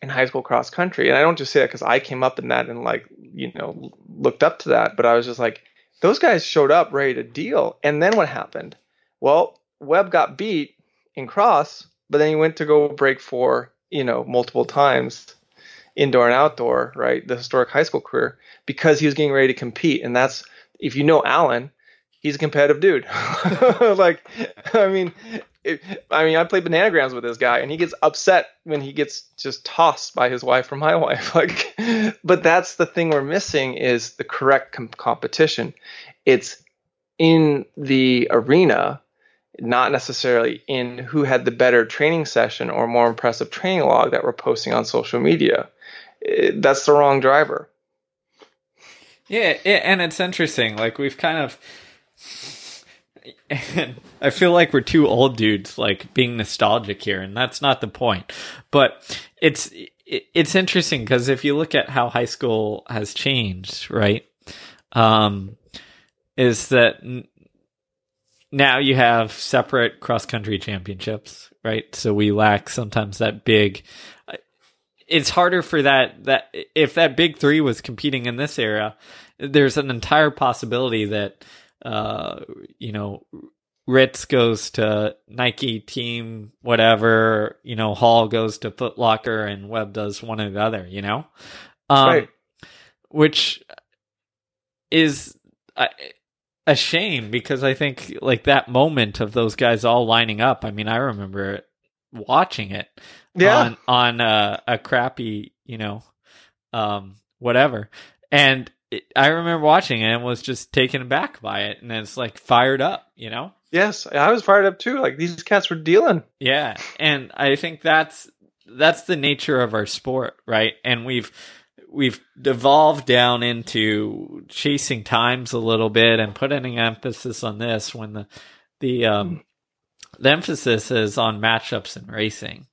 in high school cross country. And I don't just say that because I came up in that and like, you know, looked up to that. But I was just like, those guys showed up ready to deal. And then what happened? Well, Webb got beat in cross, but then he went to go break for, you know, multiple times, indoor and outdoor, right? The historic high school career, because he was getting ready to compete. And that's, if you know Alan, he's a competitive dude. Like, I mean... I play bananagrams with this guy, and he gets upset when he gets just tossed by his wife or my wife. Like, but that's the thing we're missing is the correct competition. It's in the arena, not necessarily in who had the better training session or more impressive training log that we're posting on social media. that's the wrong driver. Yeah, and it's interesting. Like, we've kind of... I feel like we're two old dudes, like, being nostalgic here, and that's not the point. But it's interesting, because if you look at how high school has changed, right, is that now you have separate cross-country championships, right? So we lack sometimes that big... It's harder for that if that big three was competing in this era, there's an entire possibility that, Ritz goes to Nike team, whatever, Hall goes to Foot Locker and Webb does one or the other, right. Which is a shame, because I think like that moment of those guys all lining up. I mean, I remember watching it. Yeah. On a crappy, whatever. And I remember watching it and was just taken aback by it. And it's like fired up, Yes, I was fired up too. Like, these cats were dealing. Yeah. And I think that's the nature of our sport, right? And we've devolved down into chasing times a little bit and putting emphasis on this when the emphasis is on matchups and racing.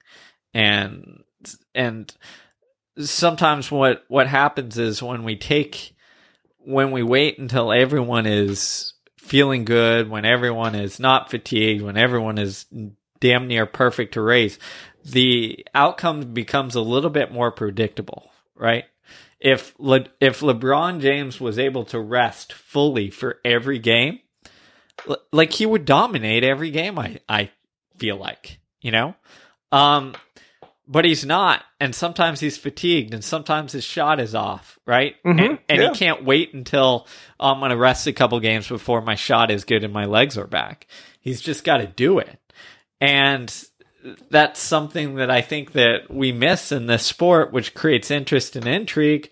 And sometimes what happens is when we wait until everyone is feeling good, when everyone is not fatigued, when everyone is damn near perfect to race, the outcome becomes a little bit more predictable, right? If LeBron James was able to rest fully for every game, like, he would dominate every game, I feel like, but he's not, and sometimes he's fatigued, and sometimes his shot is off, right? Mm-hmm, and he can't wait until I'm going to rest a couple games before my shot is good and my legs are back. He's just got to do it. And that's something that I think that we miss in this sport, which creates interest and intrigue,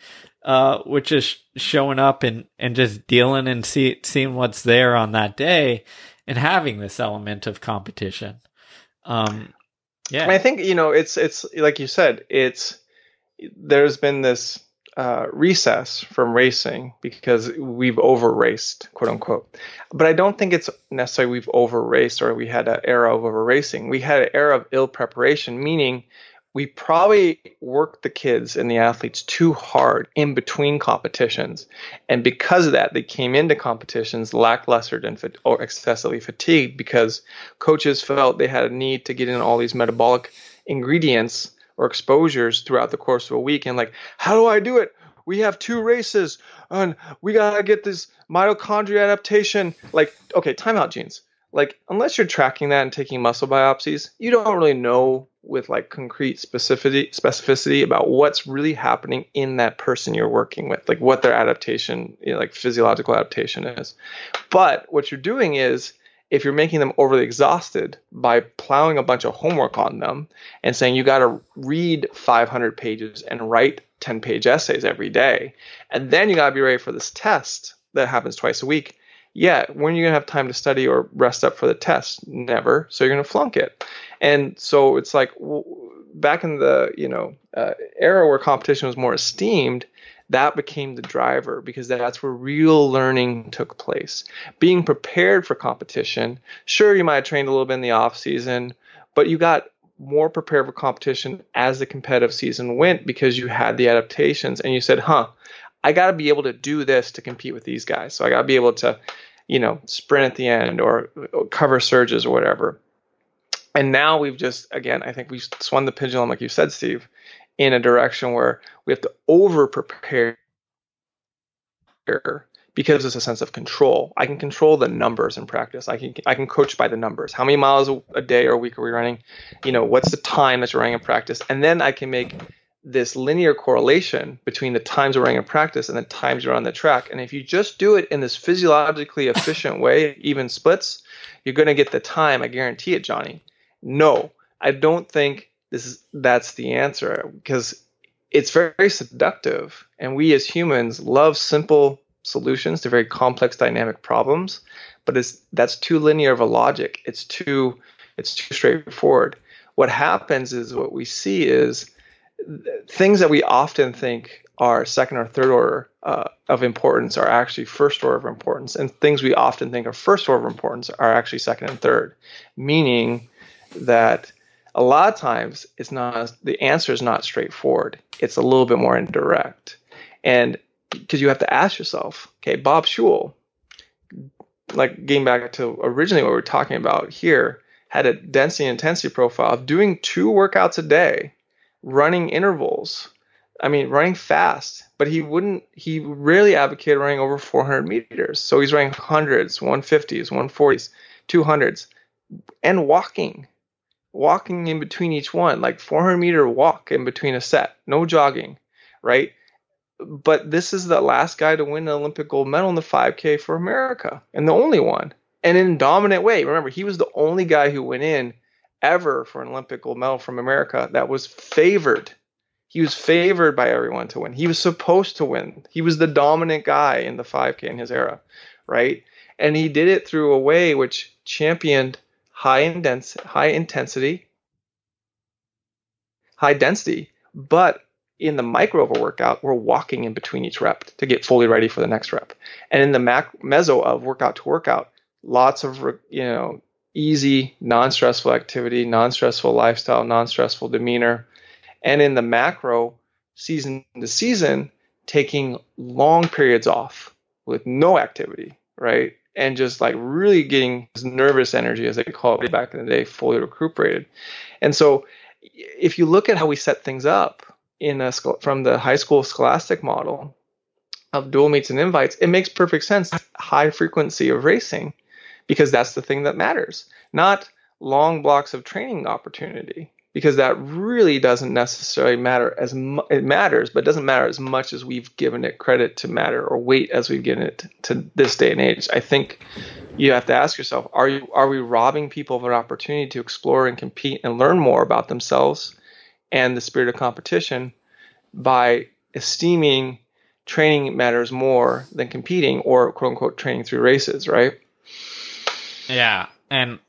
which is showing up and just dealing and seeing what's there on that day and having this element of competition. Yeah. And I think, it's like you said, there's been this recess from racing because we've over-raced, quote unquote. But I don't think it's necessarily we've over-raced or we had an era of over-racing. We had an era of ill preparation, meaning we probably worked the kids and the athletes too hard in between competitions. And because of that, they came into competitions lacklustered and or excessively fatigued, because coaches felt they had a need to get in all these metabolic ingredients or exposures throughout the course of a week. And like, how do I do it? We have two races and we got to get this mitochondria adaptation. Like, okay, timeout, genes. Like, unless you're tracking that and taking muscle biopsies, you don't really know with like concrete specificity about what's really happening in that person you're working with, like what their adaptation, like physiological adaptation is. But what you're doing is, if you're making them overly exhausted by plowing a bunch of homework on them and saying you got to read 500 pages and write 10-page essays every day, and then you got to be ready for this test that happens twice a week. Yeah, when are you going to have time to study or rest up for the test? Never. So you're going to flunk it. And so it's like back in the era where competition was more esteemed, that became the driver, because that's where real learning took place. Being prepared for competition, sure, you might have trained a little bit in the off season, but you got more prepared for competition as the competitive season went, because you had the adaptations and you said, I got to be able to do this to compete with these guys. So I got to be able to, sprint at the end or cover surges or whatever. And now we've just, again, I think we've swung the pendulum, like you said, Steve, in a direction where we have to over-prepare because it's a sense of control. I can control the numbers in practice. I can coach by the numbers. How many miles a day or a week are we running? What's the time that you're running in practice? And then I can make this linear correlation between the times you're running in practice and the times you're on the track. And if you just do it in this physiologically efficient way, even splits, you're going to get the time. I guarantee it, Johnny. No, I don't think that's the answer, because it's very, very seductive. And we as humans love simple solutions to very complex dynamic problems, but that's too linear of a logic. It's too straightforward. What happens is what we see is things that we often think are second or third order of importance are actually first order of importance, and things we often think are first order of importance are actually second and third, meaning that a lot of times it's not, the answer is not straightforward. It's a little bit more indirect. And because you have to ask yourself, okay, Bob Schul, like getting back to originally what we were talking about here, had a density and intensity profile of doing 2 workouts a day, running intervals. I mean, running fast, but he rarely advocated running over 400 meters. So he's running 100s, 150s, 140s, 200s, and walking in between each one, like 400 meter walk in between a set, no jogging, right? But this is the last guy to win an Olympic gold medal in the 5K for America, and the only one, and in a dominant way. Remember, he was the only guy who went in ever for an Olympic gold medal from America that was favored. He was favored by everyone to win. He was supposed to win. He was the dominant guy in the 5K in his era, right? And he did it through a way which championed high density, but in the micro of a workout, we're walking in between each rep to get fully ready for the next rep. And in the meso of workout to workout, lots of, easy, non-stressful activity, non-stressful lifestyle, non-stressful demeanor. And in the macro, season to season, taking long periods off with no activity, right? And just like really getting this nervous energy, as they call it back in the day, fully recuperated. And so if you look at how we set things up from the high school scholastic model of dual meets and invites, it makes perfect sense. High frequency of racing, because that's the thing that matters, not long blocks of training opportunity, because that really doesn't necessarily matter as much. It matters, but it doesn't matter as much as we've given it credit to matter, or weight as we've given it to this day and age. I think you have to ask yourself, are we robbing people of an opportunity to explore and compete and learn more about themselves and the spirit of competition by esteeming training matters more than competing, or quote unquote training through races, right? Yeah. And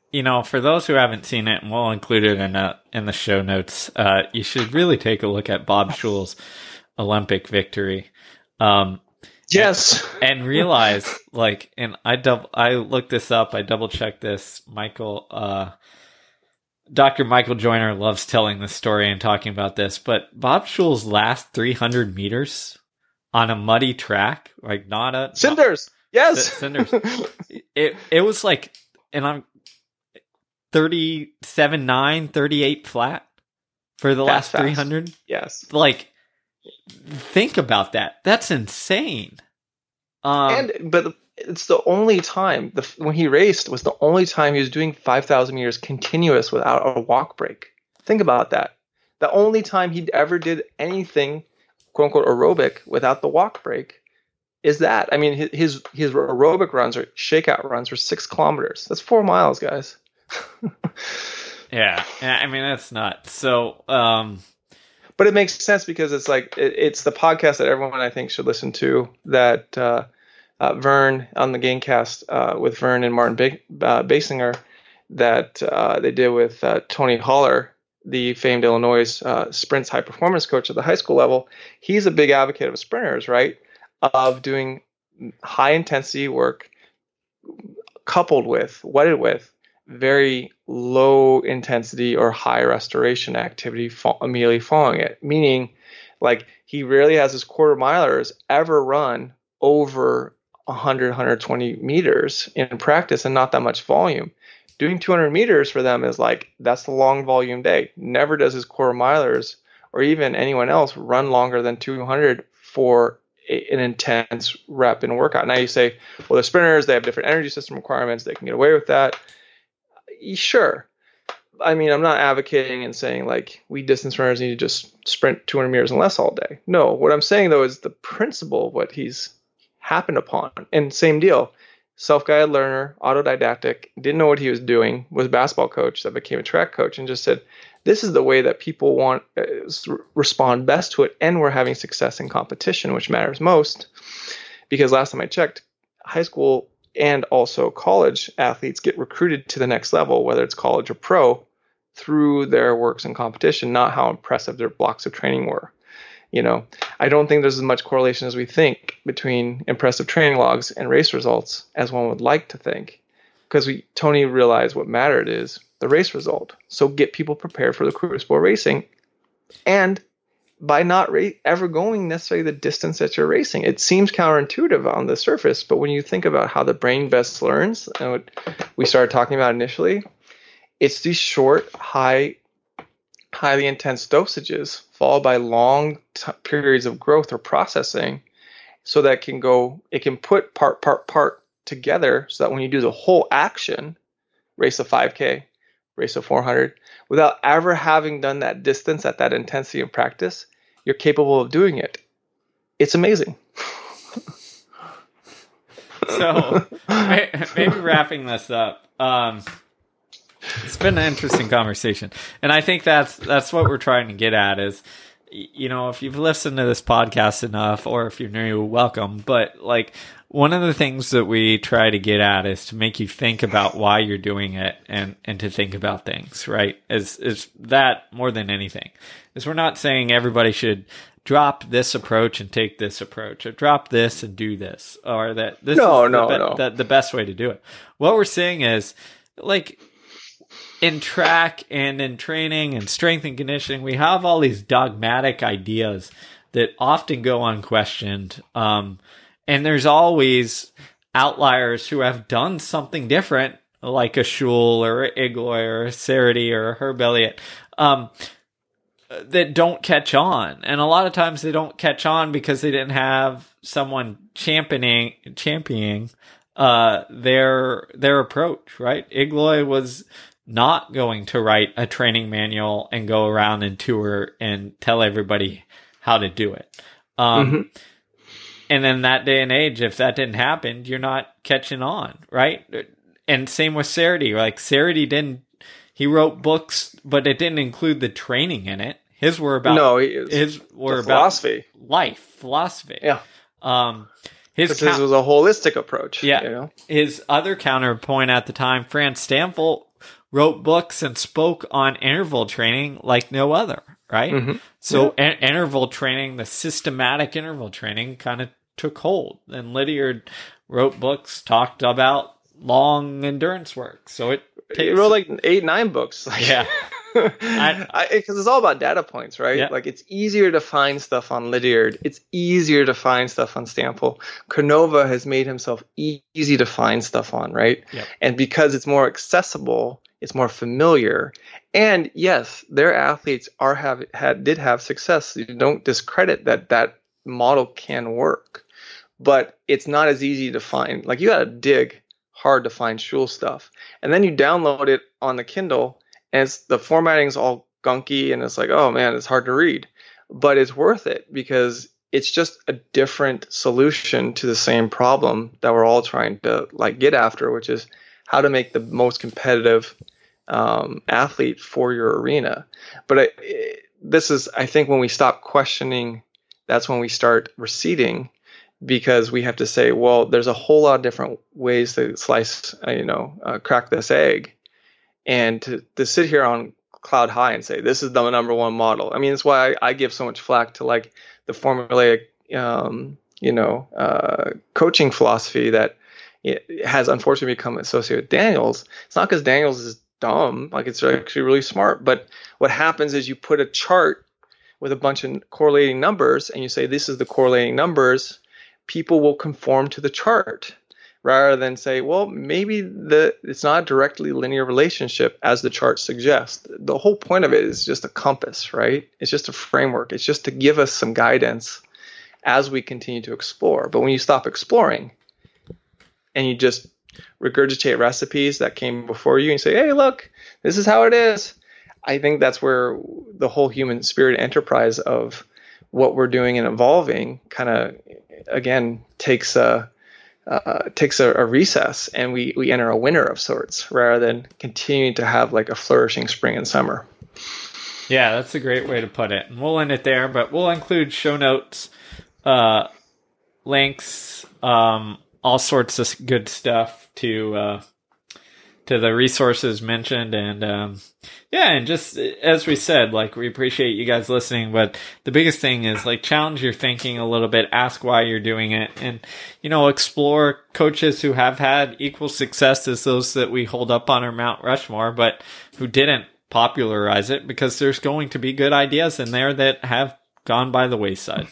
for those who haven't seen it, and we'll include it in the show notes, you should really take a look at Bob Schul's Olympic victory. Yes. And realize, I looked this up, I double-checked this. Dr. Michael Joyner loves telling this story and talking about this, but Bob Schul's last 300 meters on a muddy track, like not a... Cinders! Yes! Cinders. It was like... And I'm... 37.9, 38 flat for the last 300. Yes. Think about that. That's insane. But it's the only time when he raced was the only time he was doing 5,000 meters continuous without a walk break. Think about that. The only time he ever did anything, quote unquote, aerobic without the walk break is that. I mean, his aerobic runs or shakeout runs were 6 kilometers. That's 4 miles, guys. Yeah, I mean, that's nuts. So but it makes sense, because it's like it's the podcast that everyone I think should listen to, that Vern on the Gamecast with Vern and Martin Basinger, that they did with Tony Holler, the famed Illinois sprints high performance coach at the high school level. He's a big advocate of sprinters, right, of doing high intensity work coupled with very low intensity or high restoration activity immediately following it, meaning like he rarely has his quarter milers ever run over 100, 120 meters in practice and not that much volume. Doing 200 meters for them is like, that's the long volume day. Never does his quarter milers or even anyone else run longer than 200 for an intense rep in a workout. Now you say, well, they're sprinters, they have different energy system requirements, they can get away with that. Sure. I mean, I'm not advocating and saying like we distance runners need to just sprint 200 meters and less all day. No, what I'm saying though is the principle of what he's happened upon. And same deal, self-guided learner, autodidactic, didn't know what he was doing, was a basketball coach that became a track coach, and just said, this is the way that people want respond best to it. And we're having success in competition, which matters most, because last time I checked, high school and also college athletes get recruited to the next level, whether it's college or pro, through their works in competition, not how impressive their blocks of training were. You know, I don't think there's as much correlation as we think between impressive training logs and race results as one would like to think, because Tony realized what mattered is the race result. So get people prepared for the crucible racing, and by not ever going necessarily the distance that you're racing. It seems counterintuitive on the surface, but when you think about how the brain best learns, and what we started talking about initially, it's these short, highly intense dosages followed by long periods of growth or processing, so that it can put part together, so that when you do the whole action, race of 5K, race of 400, without ever having done that distance at that intensity of practice, you're capable of doing it. It's amazing. So maybe wrapping this up, it's been an interesting conversation. And I think that's what we're trying to get at is, you know, if you've listened to this podcast enough, or if you're new, welcome. But like, one of the things that we try to get at is to make you think about why you're doing it, and to think about things, right? Is that more than anything, is we're not saying everybody should drop this approach and take this approach, or drop this and do this, or that this is the best way to do it. What we're saying is, like, in track and in training and strength and conditioning, we have all these dogmatic ideas that often go unquestioned. And there's always outliers who have done something different, like a Schul or an Iglói or a Cerutty or a Herb Elliott, that don't catch on. And a lot of times they don't catch on because they didn't have someone championing their approach, right? Iglói was not going to write a training manual and go around and tour and tell everybody how to do it. And in that day and age, if that didn't happen, you're not catching on, right? And same with Cerutty. Like, Cerutty he wrote books, but it didn't include the training in it. His were about philosophy, life, philosophy. Yeah. His was a holistic approach. Yeah. You know? His other counterpoint at the time, Franz Stampfl, wrote books and spoke on interval training like no other, right? Mm-hmm. So yeah. Interval training, the systematic interval training, kind of took hold. And Lydiard wrote books, talked about long endurance work. So he wrote like 8, 9 books. Like, yeah. Because it's all about data points, right? Yeah. Like, it's easier to find stuff on Lydiard. It's easier to find stuff on Stampfl. Canova has made himself easy to find stuff on, right? Yep. And because it's more accessible, it's more familiar. And yes, their athletes did have success. You don't discredit that model can work, but it's not as easy to find. Like, you got to dig hard to find Schul stuff, and then you download it on the Kindle, and the formatting's all gunky, and it's like, oh man, it's hard to read. But it's worth it, because it's just a different solution to the same problem that we're all trying to like get after, which is how to make the most competitive athlete for your arena. But I think when we stop questioning, that's when we start receding, because we have to say, well, there's a whole lot of different ways to slice, crack this egg. And to sit here on cloud high and say, this is the number one model. I mean, it's why I give so much flack to like the formulaic, coaching philosophy that it has unfortunately become associated with Daniels. It's not because Daniels is dumb. Like, it's actually really smart. But what happens is you put a chart with a bunch of correlating numbers and you say, this is the correlating numbers. People will conform to the chart, rather than say, well, maybe it's not a directly linear relationship as the chart suggests. The whole point of it is just a compass, right? It's just a framework. It's just to give us some guidance as we continue to explore. But when you stop exploring and you just regurgitate recipes that came before you and you say, hey, look, this is how it is, I think that's where the whole human spirit enterprise of what we're doing and evolving kind of, again, takes a recess, and we enter a winter of sorts, rather than continuing to have like a flourishing spring and summer. Yeah, that's a great way to put it. And we'll end it there, but we'll include show notes, links, all sorts of good stuff to the resources mentioned. And yeah, and just as we said, like, we appreciate you guys listening, but the biggest thing is, like, challenge your thinking a little bit, ask why you're doing it, and, you know, explore coaches who have had equal success as those that we hold up on our Mount Rushmore, but who didn't popularize it, because there's going to be good ideas in there that have gone by the wayside.